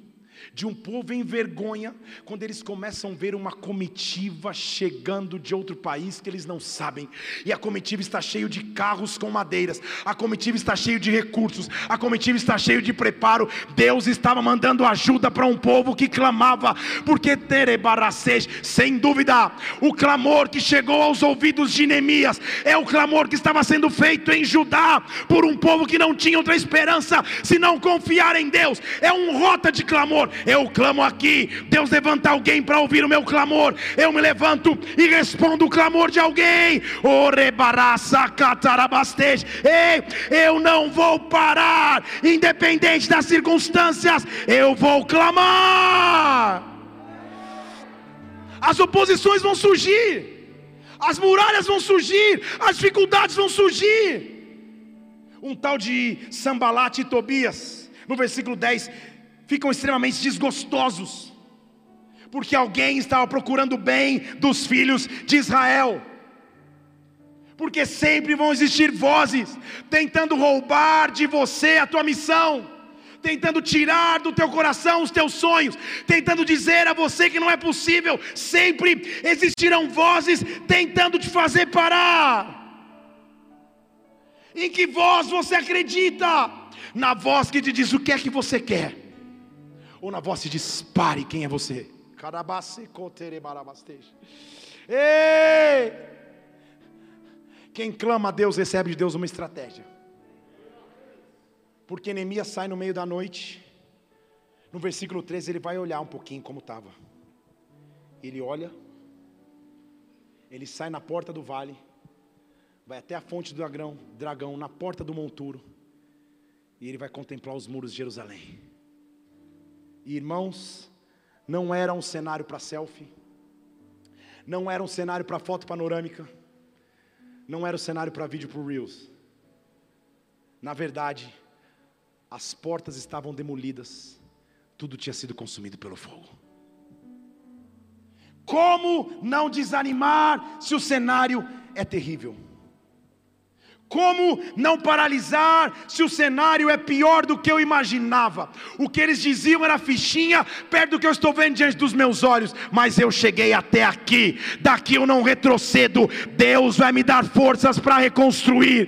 de um povo em vergonha, quando eles começam a ver uma comitiva chegando de outro país que eles não sabem, e a comitiva está cheia de carros com madeiras, a comitiva está cheia de recursos, a comitiva está cheia de preparo. Deus estava mandando ajuda para um povo que clamava, porque Terebaracês, sem dúvida, o clamor que chegou aos ouvidos de Neemias é o clamor que estava sendo feito em Judá, por um povo que não tinha outra esperança senão confiar em Deus. É um rota de clamor. Eu clamo aqui, Deus levanta alguém para ouvir o meu clamor. Eu me levanto e respondo o clamor de alguém. Ei, eu não vou parar, independente das circunstâncias, eu vou clamar. As oposições vão surgir, as muralhas vão surgir, as dificuldades vão surgir. Um tal de Sambalat e Tobias, no versículo 10, ficam extremamente desgostosos, porque alguém estava procurando o bem dos filhos de Israel, porque sempre vão existir vozes tentando roubar de você a tua missão, tentando tirar do teu coração os teus sonhos, tentando dizer a você que não é possível. Sempre existirão vozes tentando te fazer parar. Em que voz você acredita? Na voz que te diz o que é que você quer, ou na voz se dispare quem é você? Ei! Quem clama a Deus recebe de Deus uma estratégia. porque Neemias sai no meio da noite. No versículo 13 ele vai olhar um pouquinho como estava. Ele olha, ele sai na porta do vale, vai até a fonte do dragão, na porta do monturo, e ele vai contemplar os muros de Jerusalém. E, irmãos, não era um cenário para selfie, não era um cenário para foto panorâmica, não era um cenário para vídeo para Reels. Na verdade, as portas estavam demolidas, tudo tinha sido consumido pelo fogo. Como não desanimar se o cenário é terrível? Como não paralisar se o cenário é pior do que eu imaginava? O que eles diziam era fichinha perto do que eu estou vendo diante dos meus olhos. Mas eu cheguei até aqui, daqui eu não retrocedo. Deus vai me dar forças para reconstruir.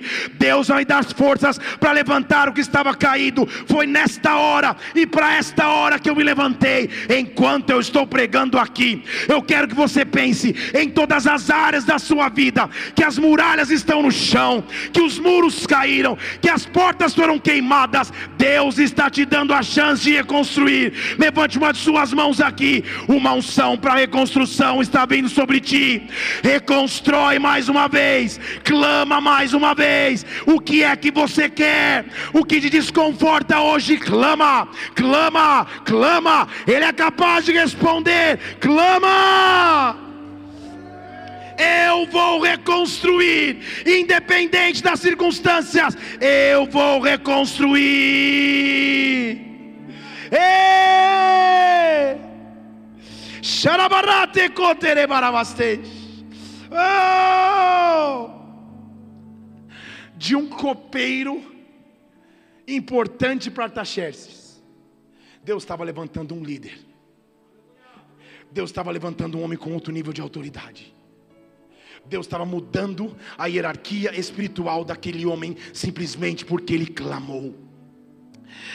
Deus vai me dar forças para levantar o que estava caído. Foi nesta hora e para esta hora que eu me levantei. Enquanto eu estou pregando aqui, eu quero que você pense em todas as áreas da sua vida, que as muralhas estão no chão, que os muros caíram, que as portas foram queimadas. Deus está te dando a chance de reconstruir. Levante uma de suas mãos aqui. Uma unção para reconstrução está vindo sobre ti. Reconstrói mais uma vez, clama mais uma vez. O que é que você quer? O que te desconforta hoje? Clama, clama, clama. Ele é capaz de responder. Clama. Eu vou reconstruir, independente das circunstâncias. Eu vou reconstruir. Oh! De um copeiro importante para Artaxerxes, Deus estava levantando um líder. Deus estava levantando um homem com outro nível de autoridade. Deus estava mudando a hierarquia espiritual daquele homem, simplesmente porque ele clamou.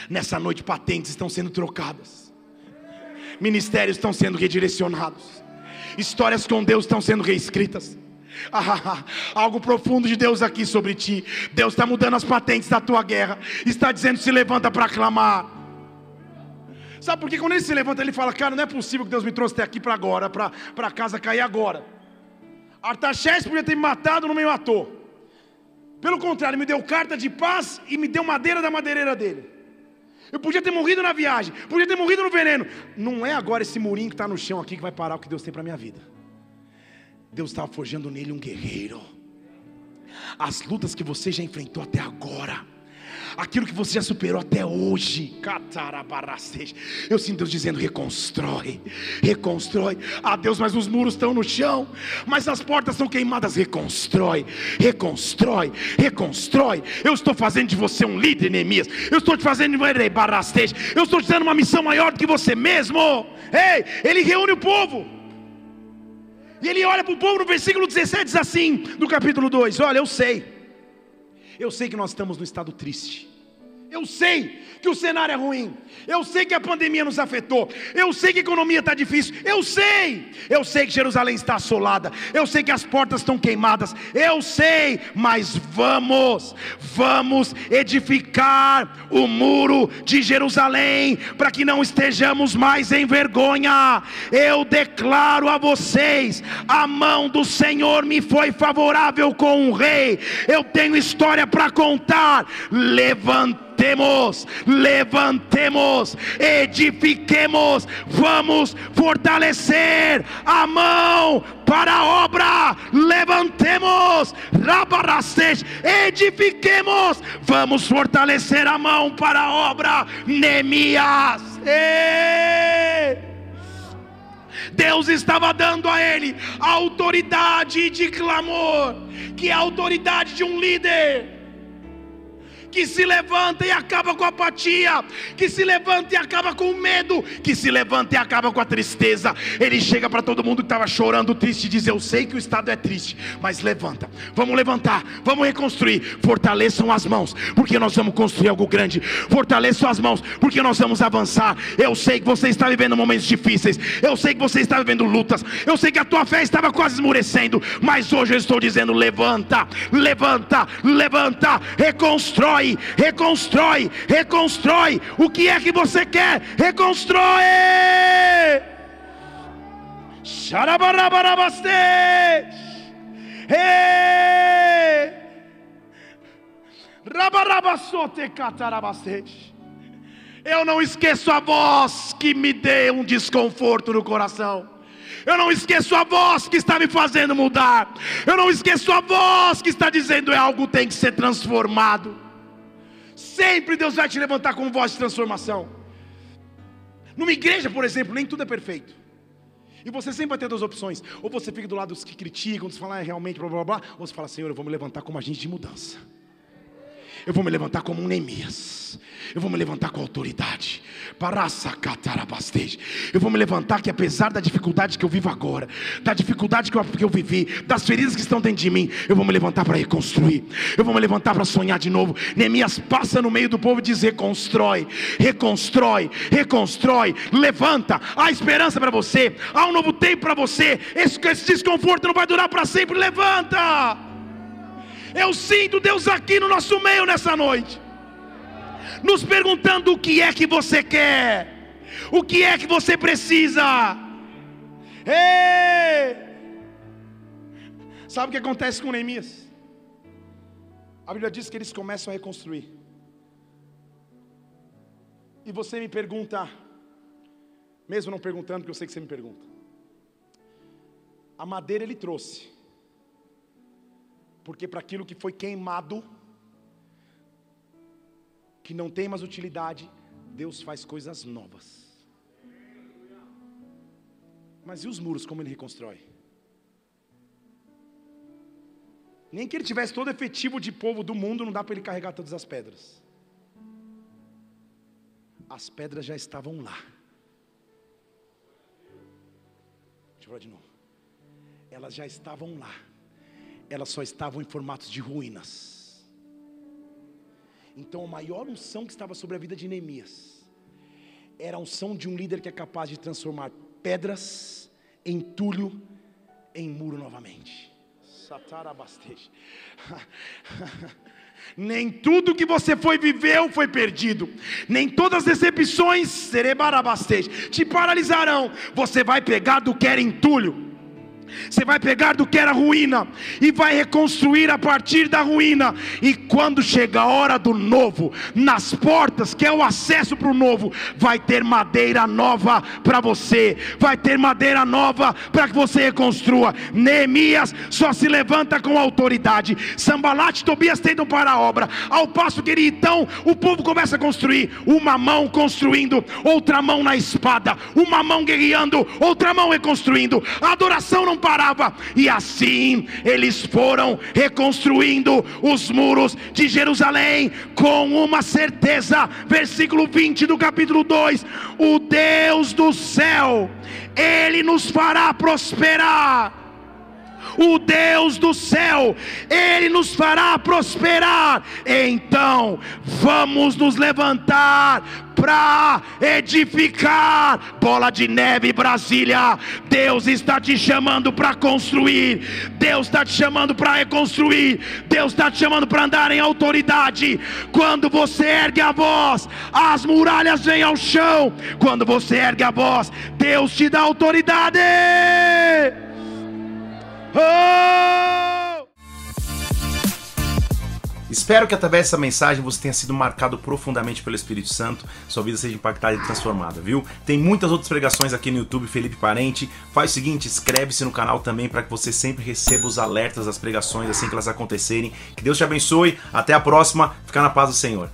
Nessa noite, patentes estão sendo trocadas, ministérios estão sendo redirecionados, histórias com Deus estão sendo reescritas. Algo profundo de Deus aqui sobre ti. Deus está mudando as patentes da tua guerra, está dizendo: se levanta para clamar. Sabe por que quando ele se levanta, ele fala: cara, não é possível que Deus me trouxe até aqui para agora, para casa cair agora. Artaxerxes podia ter me matado, não me matou. Pelo contrário, me deu carta de paz e me deu madeira da madeireira dele. Eu podia ter morrido na viagem, podia ter morrido no veneno. Não é agora esse murinho que está no chão aqui que vai parar o que Deus tem para a minha vida. Deus estava forjando nele um guerreiro. As lutas que você já enfrentou até agora, aquilo que você já superou até hoje, eu sinto Deus dizendo: reconstrói, reconstrói. Ah, Deus, mas os muros estão no chão, mas as portas são queimadas. Reconstrói, reconstrói, reconstrói. Eu estou fazendo de você um líder, Neemias. Eu estou te fazendo, eu estou te dando uma missão maior do que você mesmo. Ei, ele reúne o povo. E ele olha para o povo no versículo 17, diz assim, do capítulo 2: olha, eu sei que nós estamos num estado triste, eu sei que o cenário é ruim, eu sei que a pandemia nos afetou, eu sei que a economia está difícil, eu sei que Jerusalém está assolada, eu sei que as portas estão queimadas, eu sei, mas vamos edificar o muro de Jerusalém, para que não estejamos mais em vergonha. Eu declaro a vocês: a mão do Senhor me foi favorável com o rei, eu tenho história para contar. Levantemos, edifiquemos, vamos fortalecer a mão para a obra. Levantemos, edifiquemos, vamos fortalecer a mão para a obra. Neemias, Deus estava dando a ele a autoridade de clamor, que é a autoridade de um líder que se levanta e acaba com a apatia, que se levanta e acaba com o medo, que se levanta e acaba com a tristeza. Ele chega para todo mundo que estava chorando, triste, e diz: eu sei que o estado é triste, mas levanta, vamos levantar, vamos reconstruir. Fortaleçam as mãos, porque nós vamos construir algo grande. Fortaleçam as mãos, porque nós vamos avançar. Eu sei que você está vivendo momentos difíceis, eu sei que você está vivendo lutas, eu sei que a tua fé estava quase esmurecendo, mas hoje eu estou dizendo: levanta, levanta, levanta, reconstrói, reconstrói, reconstrói, reconstrói. O que é que você quer? Reconstrói. Eu não esqueço a voz que me deu um desconforto no coração. Eu não esqueço a voz que está me fazendo mudar. Eu não esqueço a voz que está dizendo algo tem que ser transformado. Sempre Deus vai te levantar com voz de transformação. Numa igreja, por exemplo, nem tudo é perfeito. E você sempre vai ter duas opções. Ou você fica do lado dos que criticam, dos falar realmente blá blá blá. Ou você fala, Senhor, eu vou me levantar como agente de mudança. Eu vou me levantar como um Neemias. Eu vou me levantar com autoridade. Eu vou me levantar que apesar da dificuldade que eu vivo agora, da dificuldade que eu vivi, das feridas que estão dentro de mim, eu vou me levantar para reconstruir. Eu vou me levantar para sonhar de novo. Neemias passa no meio do povo e diz: reconstrói, reconstrói, reconstrói. Levanta, há esperança para você, há um novo tempo para você. Esse desconforto não vai durar para sempre. Levanta. Eu sinto Deus aqui no nosso meio nessa noite, nos perguntando o que é que você quer, o que é que você precisa. Ei! Sabe o que acontece com Neemias? A Bíblia diz que eles começam a reconstruir. E você me pergunta, mesmo não perguntando, porque eu sei que você me pergunta, a madeira ele trouxe, porque para aquilo que foi queimado, que não tem mais utilidade, Deus faz coisas novas. Mas e os muros, como ele reconstrói? Nem que ele tivesse todo efetivo de povo do mundo, não dá para ele carregar todas as pedras. As pedras já estavam lá. Deixa eu falar de novo. Elas já estavam lá. Elas só estavam em formatos de ruínas. Então a maior unção que estava sobre a vida de Neemias era a unção de um líder que é capaz de transformar pedras em entulho, em muro novamente. Satarabastej. Nem tudo que você viveu foi perdido. Nem todas as decepções serebarabastej te paralisarão. Você vai pegar do que era entulho. Você vai pegar do que era ruína e vai reconstruir a partir da ruína. E quando chega a hora do novo, nas portas, que é o acesso para o novo, vai ter madeira nova para você, vai ter madeira nova para que você reconstrua. Neemias só se levanta com autoridade. Sambalat e Tobias tentam parar a obra, ao passo que ele, então, o povo começa a construir. Uma mão construindo, outra mão na espada, uma mão guerreando, outra mão reconstruindo. A adoração não parava, e assim eles foram reconstruindo os muros de Jerusalém com uma certeza. Versículo 20 do capítulo 2: o Deus do céu, Ele nos fará prosperar. O Deus do céu, Ele nos fará prosperar. Então vamos nos levantar para edificar. Bola de neve, Brasília. Deus está te chamando para construir. Deus está te chamando para reconstruir. Deus está te chamando para andar em autoridade. Quando você ergue a voz, as muralhas vêm ao chão. Quando você ergue a voz, Deus te dá autoridade. Oh! Espero que através dessa mensagem você tenha sido marcado profundamente pelo Espírito Santo, sua vida seja impactada e transformada, viu? Tem muitas outras pregações aqui no YouTube, Felipe Parente. Faz o seguinte, inscreve-se no canal também para que você sempre receba os alertas das pregações assim que elas acontecerem. Que Deus te abençoe, até a próxima, fica na paz do Senhor.